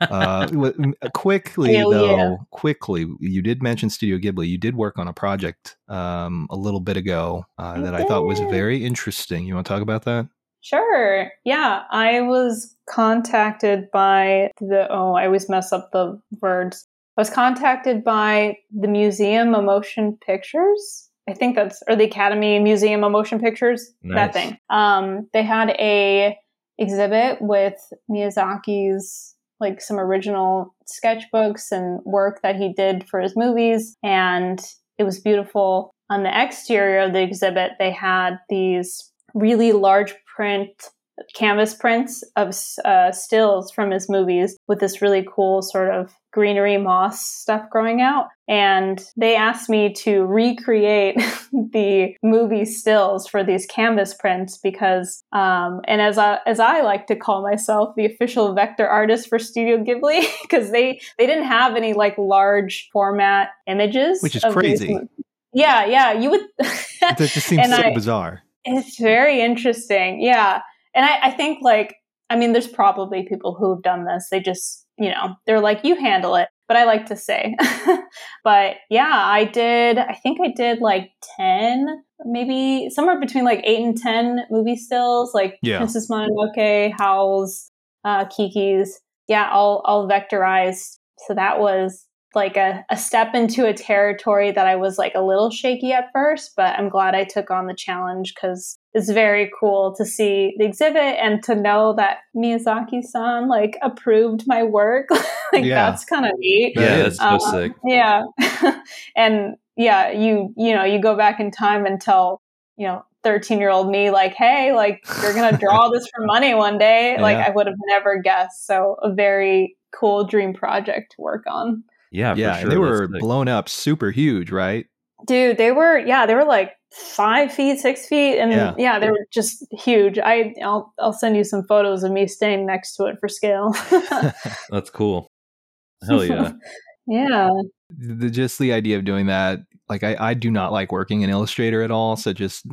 uh, w- quickly Hell though, yeah. quickly, you did mention Studio Ghibli. You did work on a project, um, a little bit ago, uh, I that did. I thought was very interesting. You want to talk about that? Sure. Yeah. I was contacted by the, oh, I always mess up the words. I was contacted by the Museum of Motion Pictures. I think that's, or the Academy Museum of Motion Pictures, nice. That thing. Um, they had a exhibit with Miyazaki's, like some original sketchbooks and work that he did for his movies. And it was beautiful. On the exterior of the exhibit, they had these really large print canvas prints of uh, stills from his movies with this really cool sort of greenery moss stuff growing out. And they asked me to recreate the movie stills for these canvas prints because, um, and as I, as I like to call myself, the official vector artist for Studio Ghibli, because they, they didn't have any like large format images. Which is crazy. Yeah, yeah. You would. That just seems so I, bizarre. It's very interesting. Yeah. And I, I think like, I mean, there's probably people who have done this. They just, you know, they're like, you handle it. But I like to say, but yeah, I did, I think I did like ten, maybe somewhere between like eight and ten movie stills, like yeah. Princess Mononoke, Howl's, uh, Kiki's. Yeah. All, all vectorized. So that was like a, a step into a territory that I was like a little shaky at first, but I'm glad I took on the challenge because it's very cool to see the exhibit and to know that Miyazaki-san like approved my work. Like yeah. That's kind of neat. Yeah, that's so um, sick. Yeah. And yeah, you, you know, you go back in time and tell, you know, thirteen year old me like, hey, like you're going to draw this for money one day. Like yeah. I would have never guessed. So a very cool dream project to work on. Yeah, yeah, for sure. They were like, blown up super huge, right? Dude, they were, yeah, they were like five feet, six feet. And yeah, yeah they were just huge. I, I'll I'll send you some photos of me standing next to it for scale. That's cool. Hell yeah. Yeah. The, just the idea of doing that, like I, I do not like working in Illustrator at all. So just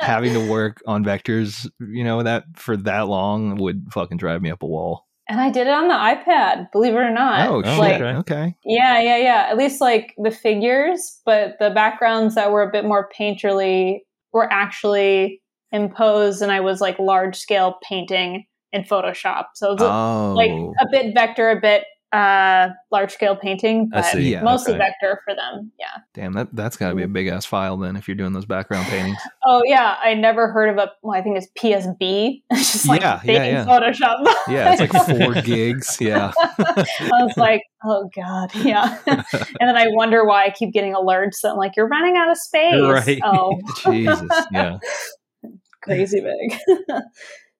having to work on vectors, you know, that for that long would fucking drive me up a wall. And I did it on the iPad, believe it or not. Oh, shit. Like, okay. Yeah, yeah, yeah. At least like the figures, but the backgrounds that were a bit more painterly were actually imposed. And I was like large scale painting in Photoshop. So it was oh. like a bit vector, a bit uh, large scale painting, but yeah, mostly okay. vector for them. Yeah. Damn, that, that's got to be a big ass file then if you're doing those background paintings. Oh, yeah. I never heard of a, well, I think it's P S B. It's just like yeah, big yeah, yeah. Photoshop. Yeah, it's like four gigs. Yeah. I was like, oh, God. Yeah. And then I wonder why I keep getting alerts that I'm like, you're running out of space. Right. Oh, Jesus. Yeah. Crazy big.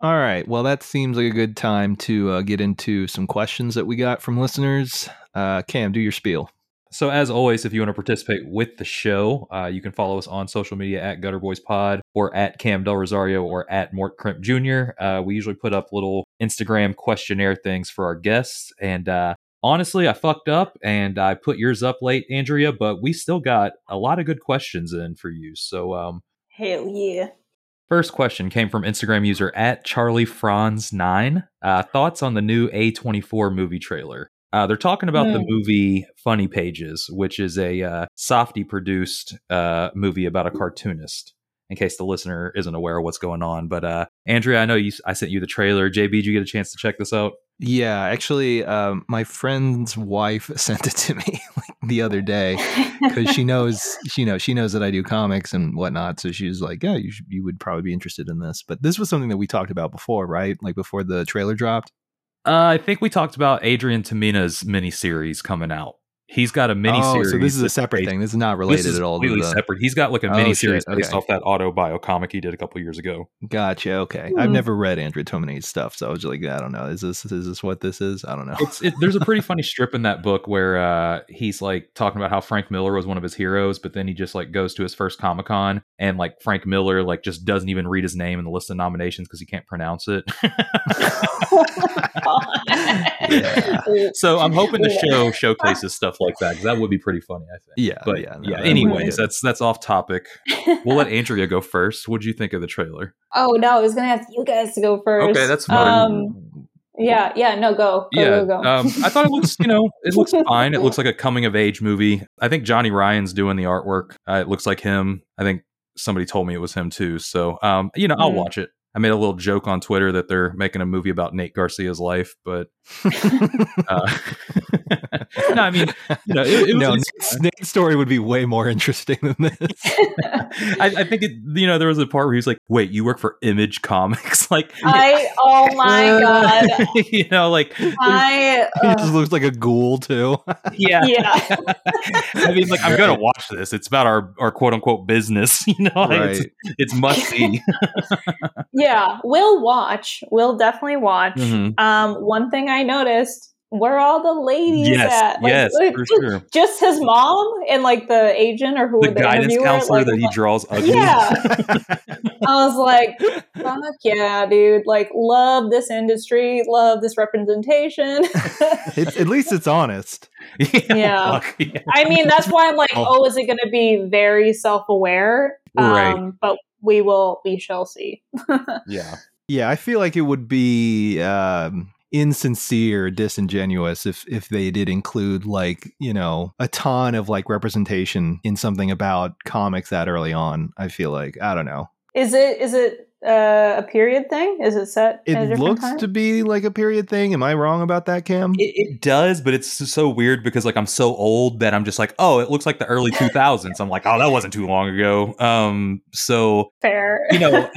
All right. Well, that seems like a good time to uh, get into some questions that we got from listeners. Uh, Cam, do your spiel. So as always, if you want to participate with the show, uh, you can follow us on social media at Gutter Boys Pod or at Cam Del Rosario or at Mort Crimp Junior Uh, we usually put up little Instagram questionnaire things for our guests. And uh, honestly, I fucked up and I put yours up late, Andrea, but we still got a lot of good questions in for you. So um, hell yeah. First question came from Instagram user at Charlie Franz nine. Uh, thoughts on the new A twenty-four movie trailer? Uh, they're talking about mm. the movie Funny Pages, which is a uh, Softy-produced uh, movie about a cartoonist, in case the listener isn't aware of what's going on. But uh, Andrea, I know you. I sent you the trailer. J B, did you get a chance to check this out? Yeah, actually, um, my friend's wife sent it to me like, the other day because she knows, you know, she knows that I do comics and whatnot. So she was like, yeah, you, should, you would probably be interested in this. But this was something that we talked about before, right? Like before the trailer dropped. Uh, I think we talked about Adrian Tamina's miniseries coming out. He's got a miniseries. Oh, so this is a separate thing. This is not related is at all. Completely to the... separate. He's got like a oh, miniseries okay. based off that autobio comic he did a couple years ago. Gotcha. Okay, mm. I've never read Andrea Tomina's stuff, so I was like, I don't know. Is this is this what this is? I don't know. It's, it, there's a pretty funny strip in that book where uh, he's like talking about how Frank Miller was one of his heroes, but then he just like goes to his first Comic-Con and like Frank Miller like just doesn't even read his name in the list of nominations because he can't pronounce it. Yeah. So I'm hoping the show showcases stuff like that because that would be pretty funny, I think. Yeah, but yeah. No, yeah. Anyways, that's that's off topic. We'll let Andrea go first. What did you think of the trailer? Oh no, I was gonna ask you guys to go first. Okay, that's fine. Um, yeah, yeah. No, go. go yeah, go, go, go. um, I thought it looks, you know, it looks fine. It looks like a coming of age movie. I think Johnny Ryan's doing the artwork. Uh, it looks like him. I think somebody told me it was him too. So, um, you know, mm. I'll watch it. I made a little joke on Twitter that they're making a movie about Nate Garcia's life, but uh, no, I mean, you know, it, it no, was Nate's, Nate's story would be way more interesting than this. I, I think, it, you know, there was a part where he was like, wait, you work for Image Comics? Like, I, oh my God. You know, like, I, uh, he just looks like a ghoul too. Yeah. Yeah. I mean, like, I'm going to watch this. It's about our, our quote unquote business, you know, like, right. it's, it's must see. Yeah. Yeah, we'll watch. We'll definitely watch. Mm-hmm. Um, one thing I noticed, where all the ladies yes, at? Like, yes, like, for just, sure. Just his mom and like the agent or who the, the guidance interviewer, counselor like, that he draws ugly. Yeah. I was like, fuck yeah, dude. Like, love this industry. Love this representation. It's, at least it's honest. Yeah, yeah. yeah. I mean, that's why I'm like, oh, is it going to be very self-aware? Um, right. But we will, we shall see. Yeah. Yeah. I feel like it would be um, insincere, disingenuous if, if they did include like, you know, a ton of like representation in something about comics that early on. I feel like, I don't know. Is it, is it, Uh, a period thing? Is it set? It looks time? to be like a period thing. Am I wrong about that, Cam? It, it does, but it's so weird because like I'm so old that I'm just like, oh, it looks like the early two thousands. I'm like, oh, that wasn't too long ago. Um, so fair. You know,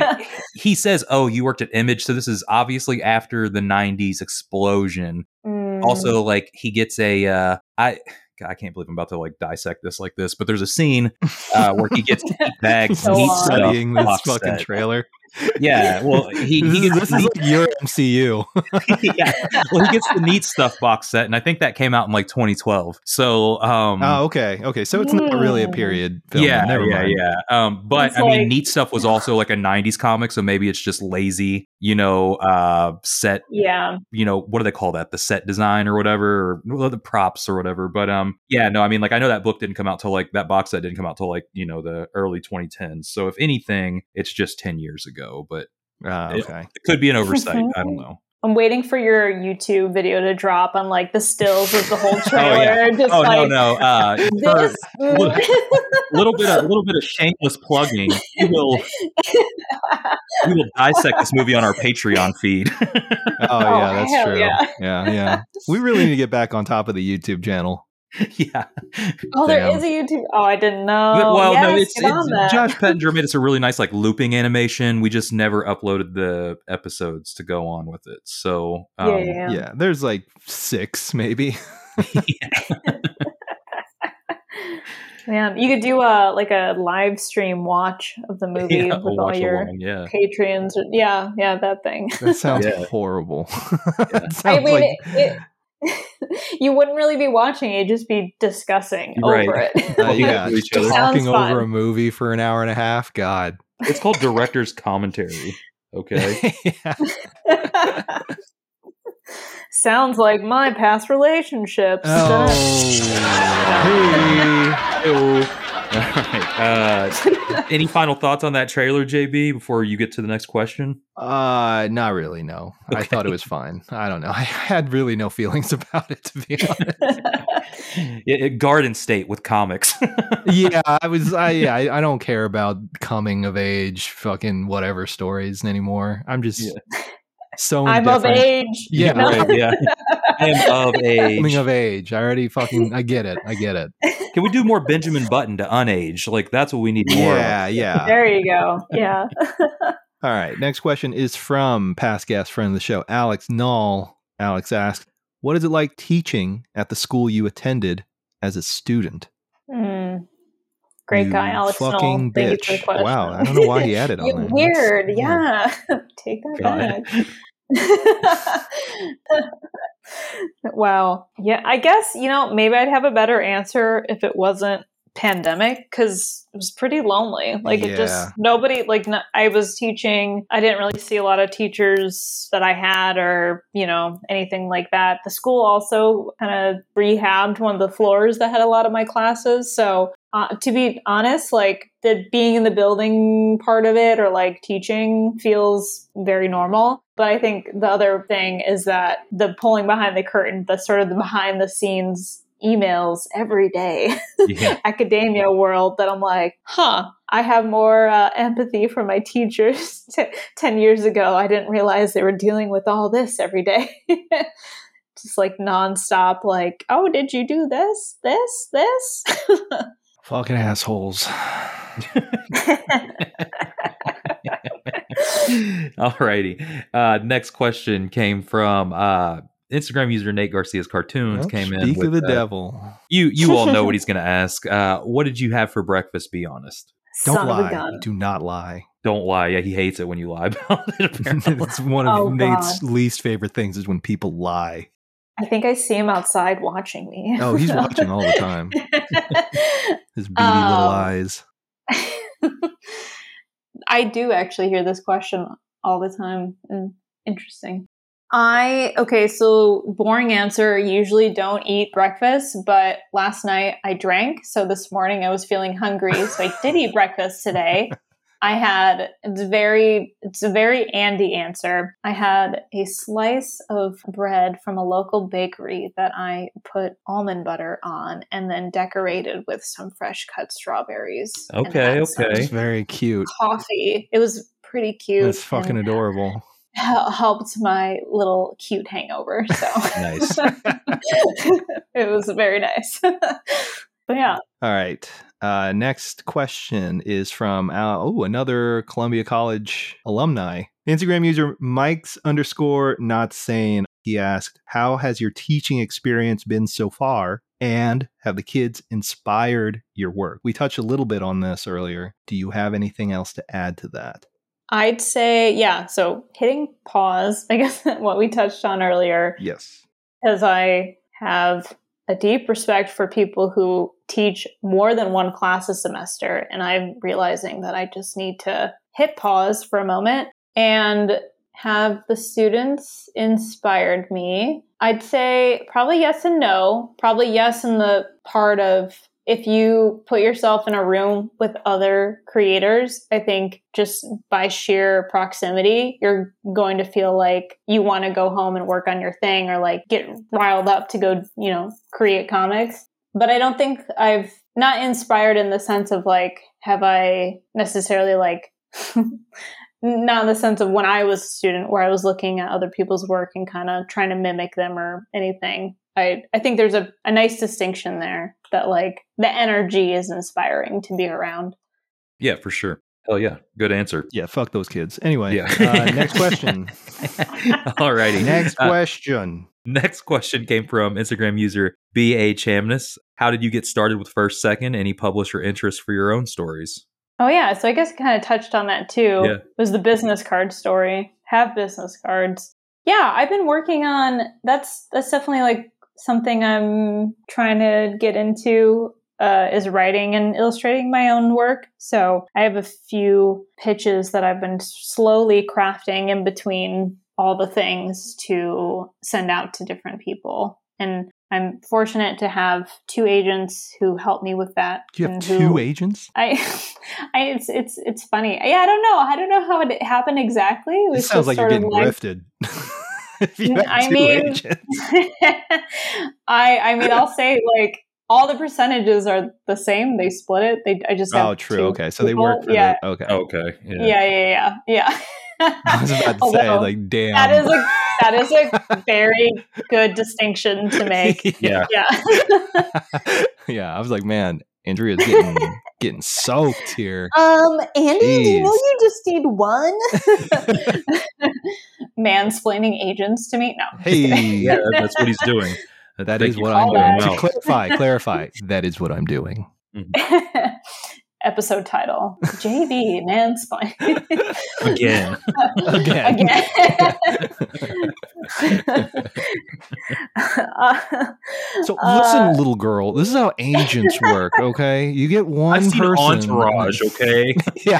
he says, oh, you worked at Image, so this is obviously after the nineties explosion. Mm. Also, like he gets a uh, I. I can't believe I'm about to like dissect this like this, but there's a scene uh, where he gets bags so and he's studying this Offset. Fucking trailer. Yeah, well, he, this he gets is, this is like your M C U. Yeah, well, he gets the Neat Stuff box set, and I think that came out in like twenty twelve. So, um, oh, okay, okay, so it's not really a period film. Yeah, Never yeah, mind. yeah. Um, but it's I like, mean, Neat Stuff was also like a nineties comic, so maybe it's just lazy, you know, uh, set. Yeah, you know, what do they call that? The set design or whatever, or the props or whatever. But um, yeah, no, I mean, like I know that book didn't come out till like that box set didn't come out till like you know the early twenty tens. So if anything, it's just ten years ago. Go, but uh, okay. it, it could be an oversight. I don't know. I'm waiting for your YouTube video to drop on like the stills of the whole trailer. Oh, yeah. Just oh like, no, no. Uh, this... for, little, little bit, a little bit of shameless plugging. We will, we will dissect this movie on our Patreon feed. oh yeah, that's true. Yeah. yeah, yeah. We really need to get back on top of the YouTube channel. Yeah. Oh, Damn. There is a YouTube. Oh, I didn't know. But, well, yes, no, it's, it's Josh Pettinger made us a really nice like looping animation. We just never uploaded the episodes to go on with it. So um, yeah, yeah. yeah, there's like six maybe. Yeah, you could do a like a live stream watch of the movie yeah, with all your along, yeah. Patreons. Or, yeah, yeah, that thing. That sounds yeah. horrible. Yeah. sounds I mean, like... it, it, you wouldn't really be watching; you'd just be discussing right. over it. Uh, yeah, just talking over a movie for an hour and a half. God, it's called director's commentary. Okay. Sounds like my past relationships. Oh. Hey. All right. Uh, any final thoughts on that trailer, J B, before you get to the next question? Uh, not really, no. Okay. I thought it was fine. I don't know. I had really no feelings about it, to be honest. it, it, Garden State with comics. yeah, I was. I, yeah, I I don't care about coming of age, fucking whatever stories anymore. I'm just. Yeah. So I'm of age. Yeah, right, yeah. I'm of age. Coming of age. I already fucking. I get it. I get it. Can we do more Benjamin Button to unage? Like that's what we need more. Yeah, of. yeah. There you go. Yeah. All right. Next question is from past guest, friend of the show, Alex Nall. Alex asks, "What is it like teaching at the school you attended as a student?" Mm. Great you guy, Alex fucking Nall. Bitch. Thank you for the question. Wow, I don't know why he added on that. Weird. That's yeah. Weird. Take that God. back. Wow. Yeah, I guess, you know, maybe I'd have a better answer if it wasn't pandemic, because it was pretty lonely. Like yeah. it just nobody like no, I was teaching. I didn't really see a lot of teachers that I had or, you know, anything like that. The school also kind of rehabbed one of the floors that had a lot of my classes. So uh, to be honest, like the being in the building part of it or like teaching feels very normal. But I think the other thing is that the pulling behind the curtain, the sort of the behind the scenes emails every day yeah. academia world that I'm like, huh, I have more uh, empathy for my teachers t- ten years ago. I didn't realize they were dealing with all this every day. Just like nonstop, like, oh, did you do this, this, this? Fucking assholes. Alrighty. Uh, next question came from, uh, Instagram user Nate Garcia's cartoons. Don't came in. Speak of the uh, devil. You you all know what he's going to ask. Uh, what did you have for breakfast? Be honest. Don't Son lie. Do not lie. Don't lie. Yeah, he hates it when you lie about it. It's one of oh, Nate's God. least favorite things is when people lie. I think I see him outside watching me. Oh, he's watching all the time. His beady um, little eyes. I do actually hear this question all the time. Mm, interesting. I, okay, so boring answer, usually don't eat breakfast, but last night I drank. So this morning I was feeling hungry. So I did eat breakfast today. I had, it's very, it's a very Andy answer. I had a slice of bread from a local bakery that I put almond butter on and then decorated with some fresh cut strawberries. Okay, okay. That's very cute. Coffee. It was pretty cute. That's fucking and, adorable. Helped my little cute hangover. So nice. It was very nice. But yeah. All right. Uh, next question is from uh, oh another Columbia College alumni Instagram user Mike's underscore not sane. He asked, "How has your teaching experience been so far? And have the kids inspired your work?" We touched a little bit on this earlier. Do you have anything else to add to that? I'd say, yeah, so hitting pause, I guess what we touched on earlier. Yes. Because I have a deep respect for people who teach more than one class a semester. And I'm realizing that I just need to hit pause for a moment and have the students inspired me. I'd say probably yes and no. Probably yes in the part of if you put yourself in a room with other creators, I think just by sheer proximity, you're going to feel like you want to go home and work on your thing or like get riled up to go, you know, create comics. But I don't think I've not inspired in the sense of like, have I necessarily like, not in the sense of when I was a student where I was looking at other people's work and kind of trying to mimic them or anything. I, I think there's a, a nice distinction there that like the energy is inspiring to be around. Yeah, for sure. Hell yeah. Good answer. Yeah. Fuck those kids. Anyway. Yeah. uh, next question. All righty. Next question. Next question came from Instagram user B A Chamness. How did you get started with First Second? Any publisher interest for your own stories? Oh, yeah. So I guess I kind of touched on that, too. Yeah. It was the business card story. Have business cards. Yeah, I've been working on that's that's definitely like something I'm trying to get into uh, is writing and illustrating my own work. So I have a few pitches that I've been slowly crafting in between all the things to send out to different people. And I'm fortunate to have two agents who help me with that. You have who, two agents? I, I, it's it's it's funny. Yeah, I don't know. I don't know how it happened exactly. It, it sounds like you're getting like, grifted. If you have I two mean, agents. I I mean, I'll say like all the percentages are the same. They split it. They I just have oh true two okay. People. So they work for yeah. the, okay okay yeah yeah yeah yeah. yeah. I was about to Although, say like damn that is like. That is a very good distinction to make. Yeah. Yeah. yeah. I was like, man, Andrea's getting getting soaked here. Um, Andy, Jeez. do you know you just need one? Mansplaining agents to me? No. Hey, yeah, that's what he's doing. That, that is what I'm doing. Well. To clarify, clarify, that is what I'm doing. Mm-hmm. Episode title, J B Mansplaining. Again. Again. Again. uh, so listen, uh, little girl, this is how agents work, okay? You get one I've seen person. Entourage, okay? yeah.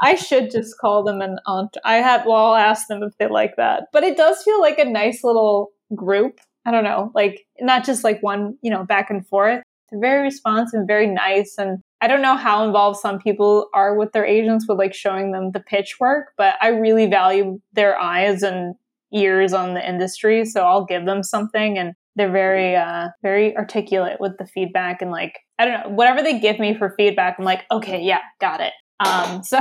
I should just call them an aunt. I have, well, I'll ask them if they like that. But it does feel like a nice little group. I don't know, like not just like one, you know, back and forth. They're very responsive, very nice, and I don't know how involved some people are with their agents with like showing them the pitch work, but I really value their eyes and ears on the industry. So I'll give them something and they're very, uh, very articulate with the feedback. And like, I don't know, whatever they give me for feedback, I'm like, okay, yeah, got it. Um, so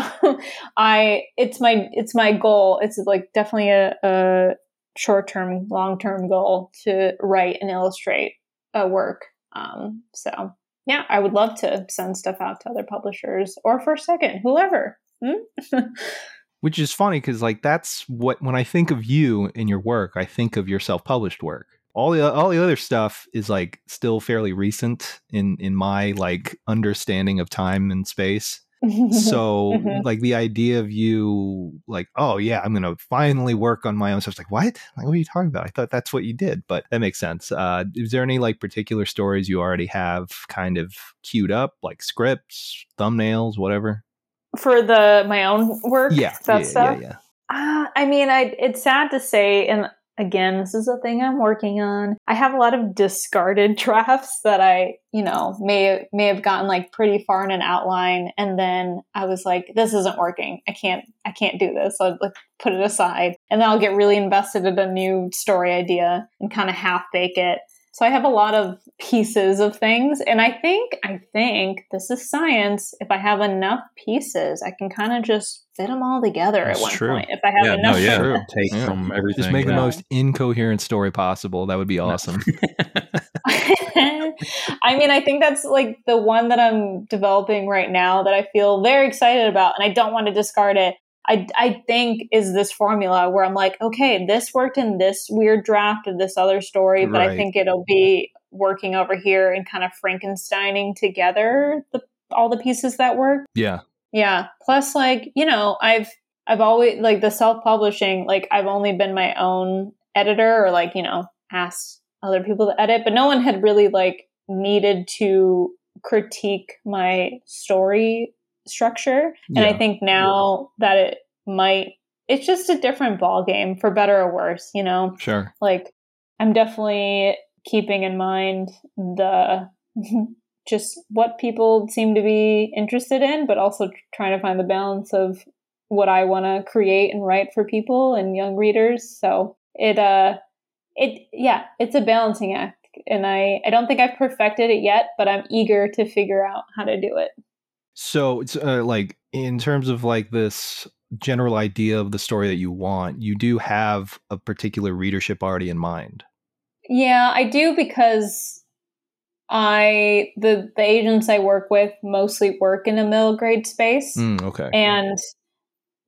I, it's my, it's my goal. It's like definitely a, a short-term, long-term goal to write and illustrate a work. Um, so. Yeah, I would love to send stuff out to other publishers or First Second, whoever. Hmm? Which is funny because, like, that's what when I think of you and your work, I think of your self-published work. All the all the other stuff is like still fairly recent in in my like understanding of time and space. So, mm-hmm. like, the idea of you, like, oh yeah, I'm gonna finally work on my own stuff. It's like, what? Like, what are you talking about? I thought that's what you did, but that makes sense. Uh, is there any like particular stories you already have kind of queued up, like scripts, thumbnails, whatever? For the my own work, yeah, that yeah, stuff. Yeah, yeah. Uh, I mean, I it's sad to say, and again, this is a thing I'm working on. I have a lot of discarded drafts that I, you know, may may have gotten like pretty far in an outline, and then I was like, "This isn't working. I can't, I can't do this." So I'd like put it aside, and then I'll get really invested in a new story idea and kind of half bake it. So I have a lot of pieces of things, and I think, I think this is science. If I have enough pieces, I can kind of just fit them all together That's at one true. point. If I have yeah, enough, no, yeah, sure. take yeah. from everything. Just make yeah. the most incoherent story possible. That would be awesome. I mean, I think that's like the one that I'm developing right now that I feel very excited about, and I don't want to discard it. I, I think is this formula where I'm like, okay, this worked in this weird draft of this other story, but right. I think it'll be working over here and kind of Frankensteining together the, all the pieces that work. Yeah. Yeah. Plus, like, you know, I've, I've always like the self-publishing, like I've only been my own editor or like, you know, asked other people to edit, but no one had really like needed to critique my story structure. And yeah. I think now yeah. that it might, it's just a different ball game for better or worse, you know? Sure. Like I'm definitely keeping in mind the, just what people seem to be interested in, but also trying to find the balance of what I want to create and write for people and young readers. So it, uh, it, yeah, it's a balancing act. And I, I don't think I've perfected it yet, but I'm eager to figure out how to do it. So it's uh, like in terms of like this general idea of the story that you want, you do have a particular readership already in mind. Yeah, I do because I the the agents I work with mostly work in a middle grade space. Mm, okay. And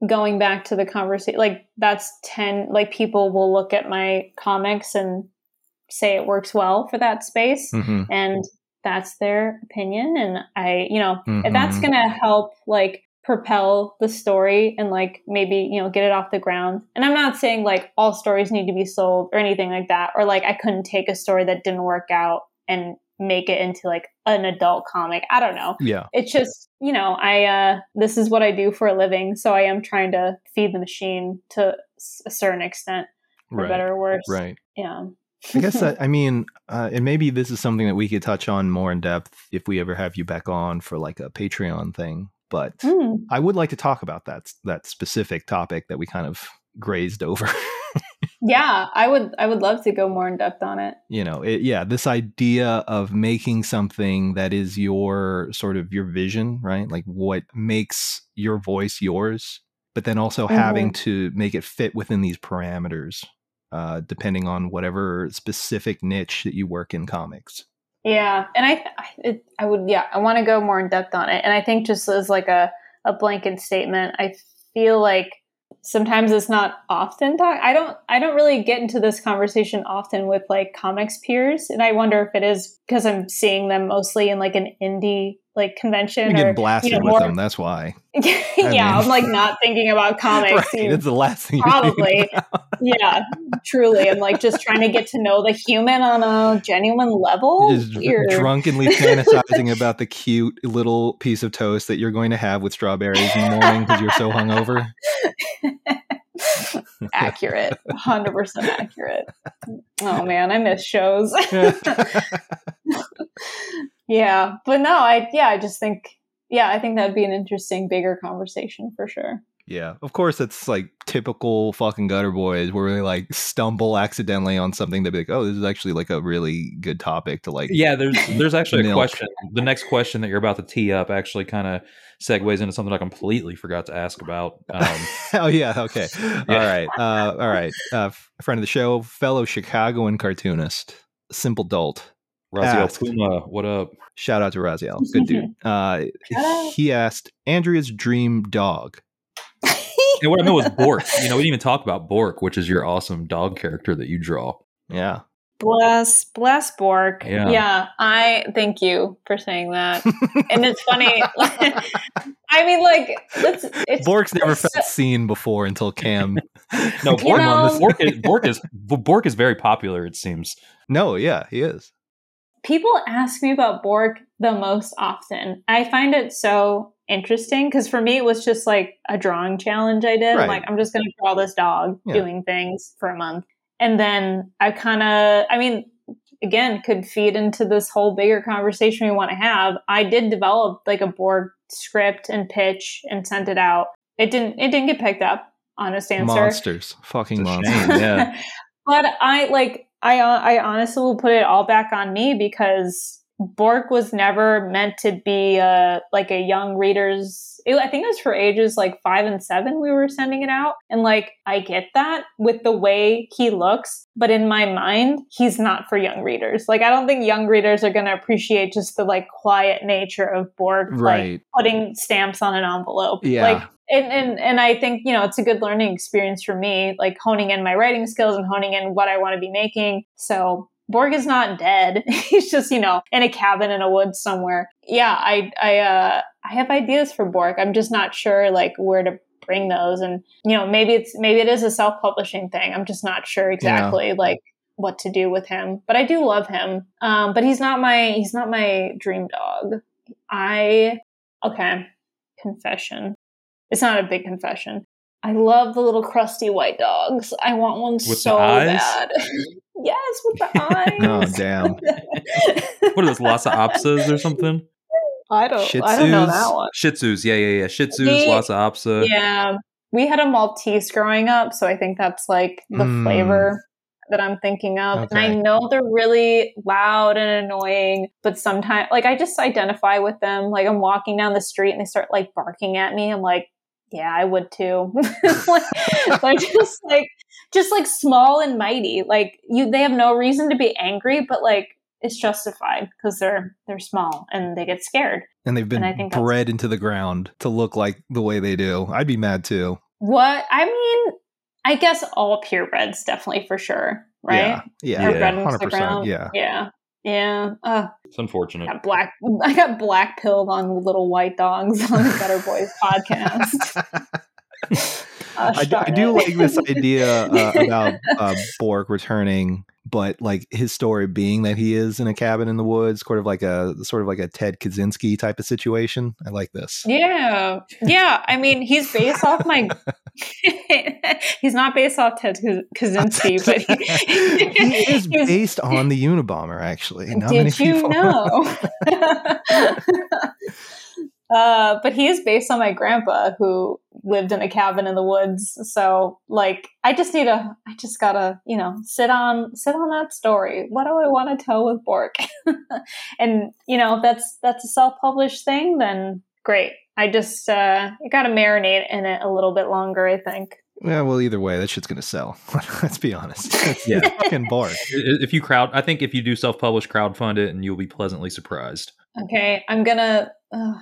going back to the conversation, like that's ten, like people will look at my comics and say it works well for that space. Mm-hmm. And that's their opinion. And I, you know, mm-hmm. if that's going to help like propel the story and like maybe, you know, get it off the ground. And I'm not saying like all stories need to be sold or anything like that, or like I couldn't take a story that didn't work out and make it into like an adult comic. I don't know. Yeah. It's just, you know, I, uh, this is what I do for a living. So I am trying to feed the machine to a certain extent, for right. better or worse. Right. Yeah. I guess that, I mean, uh, and maybe this is something that we could touch on more in depth if we ever have you back on for like a Patreon thing. But mm. I would like to talk about that, that specific topic that we kind of grazed over. Yeah, I would I would love to go more in depth on it. You know, it, yeah, this idea of making something that is your sort of your vision, right? Like what makes your voice yours, but then also mm-hmm. having to make it fit within these parameters, uh, depending on whatever specific niche that you work in comics. Yeah, and I I, it, I would, yeah, I want to go more in depth on it. And I think just as like a, a blanket statement, I feel like sometimes it's not often talk. I don't, I don't really get into this conversation often with like comics peers. And I wonder if it is because I'm seeing them mostly in like an indie like convention. You get or, blasted you know, with or, them. That's why. yeah. Mean. I'm like not thinking about comics. Right, it's the last thing. Probably. Yeah, truly. I'm like just trying to get to know the human on a genuine level. You're just dr- drunkenly fantasizing about the cute little piece of toast that you're going to have with strawberries in the morning because you're so hungover. Accurate. one hundred percent accurate. Oh man, I miss shows. Yeah, but no, I yeah, I just think yeah, I think that'd be an interesting bigger conversation for sure. Yeah. Of course it's like typical fucking gutter boys where we like stumble accidentally on something that be like, oh, this is actually like a really good topic to like. Yeah, there's there's actually a question. The next question that you're about to tee up actually kind of segues into something I completely forgot to ask about. Um, oh yeah, okay. Yeah. All right. Uh, all right. Uh, a friend of the show, fellow Chicagoan cartoonist, Simple Dolt. Raziel asked, Puma, what up? Shout out to Raziel. Good dude. Uh, he asked, Andrea's dream dog. And what I meant was Bork. You know, we didn't even talk about Bork, which is your awesome dog character that you draw. Yeah. Bless, bless Bork. Yeah. yeah I thank you for saying that. And it's funny. I mean, like, let's, it's, Bork's never felt so, seen before until Cam. no, Bork, on this. Bork, is, Bork is Bork is very popular, it seems. No, yeah, he is. People ask me about Bork the most often. I find it so interesting because for me, it was just like a drawing challenge I did. Right. I'm like, I'm just going to draw this dog yeah. doing things for a month. And then I kind of, I mean, again, could feed into this whole bigger conversation we want to have. I did develop like a Bork script and pitch and sent it out. It didn't, it didn't get picked up. Honest answer. Monsters. Fucking monsters. Yeah. But I like, I I honestly will put it all back on me because Bork was never meant to be a, like a young reader's. It, I think it was for ages like five and seven we were sending it out. And like, I get that with the way he looks. But in my mind, he's not for young readers. Like, I don't think young readers are going to appreciate just the like quiet nature of Bork. Right. Like putting stamps on an envelope. Yeah. Like, And, and and I think, you know, it's a good learning experience for me, like honing in my writing skills and honing in what I want to be making. So Borg is not dead. He's just, you know, in a cabin in a woods somewhere. Yeah, I I uh, I have ideas for Borg. I'm just not sure, like, where to bring those. And, you know, maybe it's maybe it is a self-publishing thing. I'm just not sure exactly, yeah. like, what to do with him. But I do love him. Um, but he's not my he's not my dream dog. I, okay, confession. It's not a big confession. I love the little crusty white dogs. I want one with so bad. Yes, with the eyes. Oh, damn. What are those, Lhasa Apsos or something? I don't, Shih Tzus? I don't know that one. Shih Tzus, yeah, yeah, yeah. Shih Tzus, we, Lhasa Apso. Yeah. We had a Maltese growing up, so I think that's like the mm. flavor that I'm thinking of. Okay. And I know they're really loud and annoying, but sometimes, like, I just identify with them. Like, I'm walking down the street and they start, like, barking at me. I'm like, yeah, I would too. like, like just like just like small and mighty. Like you they have no reason to be angry, but like it's justified because they're they're small and they get scared. And they've been and bred into the ground to look like the way they do. I'd be mad too. What I mean, I guess all purebreds definitely for sure, right? Yeah, yeah, hundred percent. Yeah, yeah, yeah. Uh, it's unfortunate. I got black, I got black pilled on Little White Dogs on the Better Boys podcast. I, do, I do like this idea uh, about uh, Bork returning, but like his story being that he is in a cabin in the woods, sort of like a sort of like a Ted Kaczynski type of situation. I like this. Yeah, yeah. I mean, he's based off my. He's not based off Ted Kaczynski, but he, he is he's, based on the Unabomber. Actually, not did many you know? Uh, but he is based on my grandpa who lived in a cabin in the woods. So like, I just need a, I just gotta, you know, sit on, sit on that story. What do I want to tell with Bork? And you know, if that's, that's a self-published thing, then great. I just, uh, I gotta marinate in it a little bit longer, I think. Yeah, well, either way, that shit's going to sell. Let's be honest. Yeah. It's fucking Bork. If you crowd, I think if you do self-publish, crowdfund it and you'll be pleasantly surprised. Okay. I'm gonna, uh,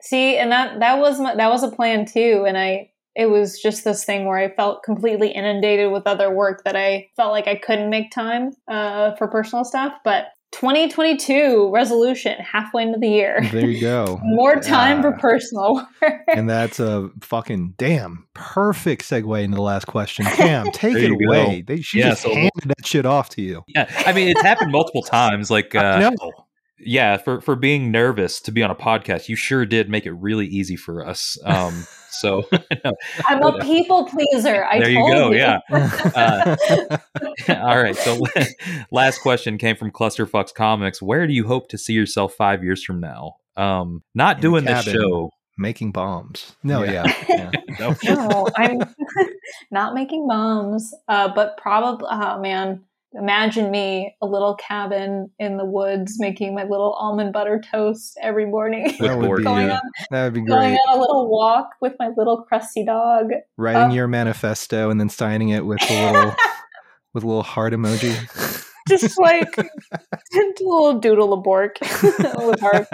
see, and that, that was my, that was a plan too, and I it was just this thing where I felt completely inundated with other work that I felt like I couldn't make time uh, for personal stuff. But twenty twenty-two resolution, halfway into the year. There you go. More time uh, for personal work. And that's a fucking damn perfect segue into the last question. Cam, take it away. They, she yeah, just so handed that shit off to you. Yeah, I mean, it's happened multiple times. Like, uh, no. Yeah, for, for being nervous to be on a podcast, you sure did make it really easy for us. Um, so no, I'm but, a people pleaser. I there told you go. You. Yeah. Uh, all right. So last question came from Clusterfucks Comics. Where do you hope to see yourself five years from now? Um, not in doing cabin, this show, making bombs. No, yeah, yeah, yeah. No. No, I'm not making bombs. Uh, but probably, oh man. Imagine me, a little cabin in the woods, making my little almond butter toast every morning. That would be, going on, that would be great. Going on a little walk with my little crusty dog. Writing um, your manifesto and then signing it with a little, with a little heart emoji. Just like a little doodle of Bork with heart.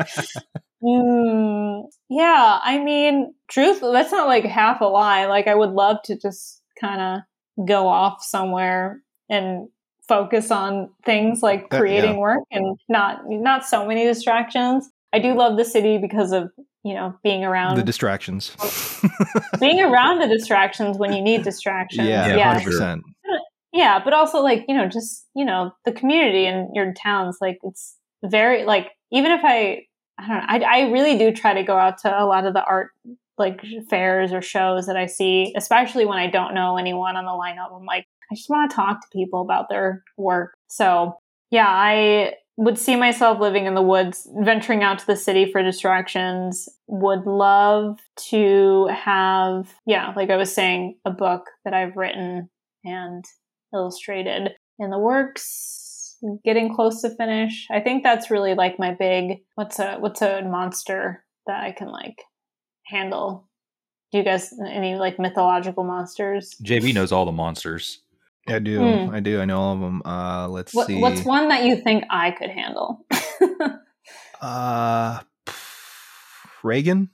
Mm, yeah, I mean, truthfully, that's not like half a lie. Like, I would love to just kind of go off somewhere and focus on things like creating that, yeah. work and not not so many distractions. I do love the city because of, you know, being around the distractions. Being around the distractions when you need distractions. Yeah, yeah. one hundred percent. Yeah, but also like, you know, just, you know, the community in your towns, like it's very like, even if I I don't know, I, I really do try to go out to a lot of the art like fairs or shows that I see, especially when I don't know anyone on the lineup. I'm like, I just want to talk to people about their work. So yeah, I would see myself living in the woods, venturing out to the city for distractions. Would love to have, yeah, like I was saying, a book that I've written and illustrated in the works, getting close to finish. I think that's really like my big, what's a, what's a monster that I can like handle? Do you guys, any like mythological monsters? J B knows all the monsters. I do. Mm. I do. I know all of them. Uh, let's what, see. What's one that you think I could handle? uh, Reagan.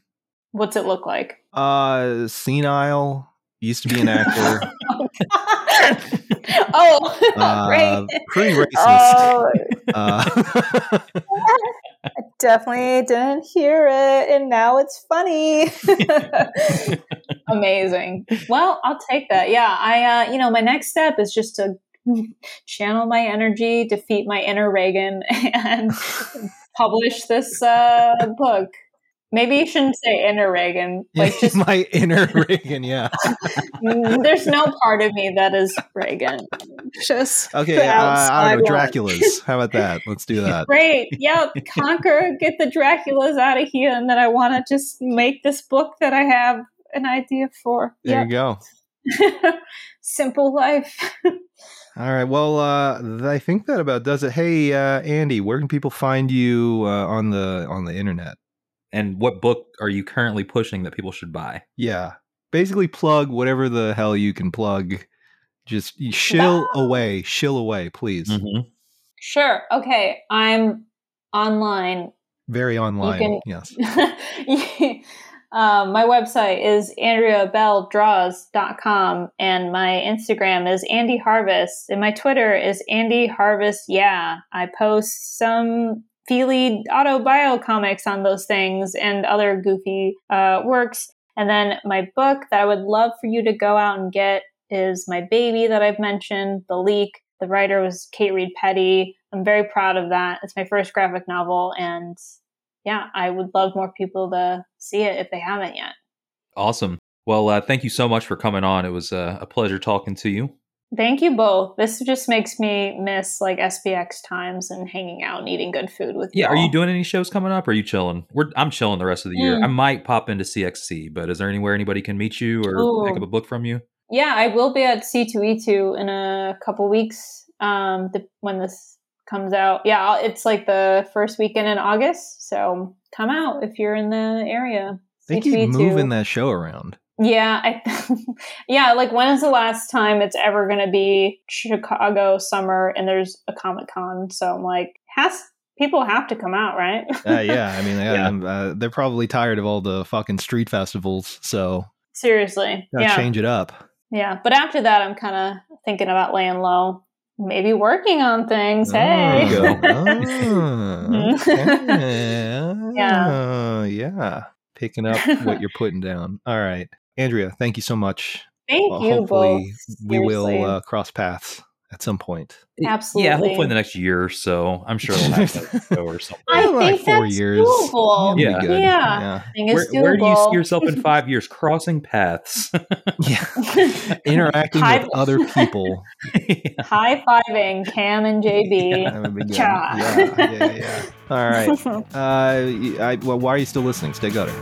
What's it look like? Uh, senile. Used to be an actor. Oh, uh, right. Pretty racist. Oh. Uh, I definitely didn't hear it, and now it's funny. Amazing. Well, I'll take that. Yeah, I, uh, you know, my next step is just to channel my energy, defeat my inner Reagan, and publish this uh, book. Maybe you shouldn't say inner Reagan. Like just my inner Reagan, yeah. There's no part of me that is Reagan. Just okay, uh, out of Dracula's. How about that? Let's do that. Great. Yep. Conquer, get the Draculas out of here, and then I want to just make this book that I have an idea for. Yep. There you go. Simple life. All right. Well, uh, I think that about does it. Hey, uh, Andy, where can people find you uh, on the on the internet? And what book are you currently pushing that people should buy? Yeah. Basically plug whatever the hell you can plug. Just shill ah. away. Shill away, please. Mm-hmm. Sure. Okay. I'm online. Very online. Can, yes. Um, my website is andrea bell draws dot com, and my Instagram is Andy Harvest, and my Twitter is Andy Harvest. Yeah, I post some feely auto-bio comics on those things and other goofy uh, works. And then my book that I would love for you to go out and get is my baby that I've mentioned, The Leak. The writer was Kate Reed Petty. I'm very proud of that. It's my first graphic novel, and yeah, I would love more people to see it if they haven't yet. Awesome. Well, uh, thank you so much for coming on. It was uh, a pleasure talking to you. Thank you both. This just makes me miss like S P X times and hanging out and eating good food with you. Yeah, y'all. Are you doing any shows coming up? Or are you chilling? We're I'm chilling the rest of the year. Mm. I might pop into C X C, but is there anywhere anybody can meet you or Ooh. pick up a book from you? Yeah, I will be at C two E two in a couple weeks um, the, when this comes out. Yeah, I'll, it's like the first weekend in August, so come out if you're in the area. They keep moving that show around. Yeah, I, yeah. Like, when is the last time it's ever going to be Chicago summer and there's a Comic-Con? So I'm like, has people have to come out, right? uh, yeah, I mean, I, yeah. I'm, uh, they're probably tired of all the fucking street festivals, so seriously, gotta yeah, change it up. Yeah, but after that, I'm kind of thinking about laying low, maybe working on things. Hey, oh, oh, okay. yeah, yeah, picking up what you're putting down. All right, Andrea, thank you so much. Thank well, you. Hopefully, both. we will uh, cross paths at some point. Absolutely. Yeah, hopefully in the next year or so. I'm sure it'll happen or something. I think like four that's years. doable. Yeah. Yeah. yeah. I think it's where, doable. Where do you see yourself in five years? Crossing paths. yeah. Interacting High- with other people. yeah. High-fiving Cam and J B. Yeah, that would be good. yeah, yeah, yeah. All right. Uh, I, well, why are you still listening? Stay gutter.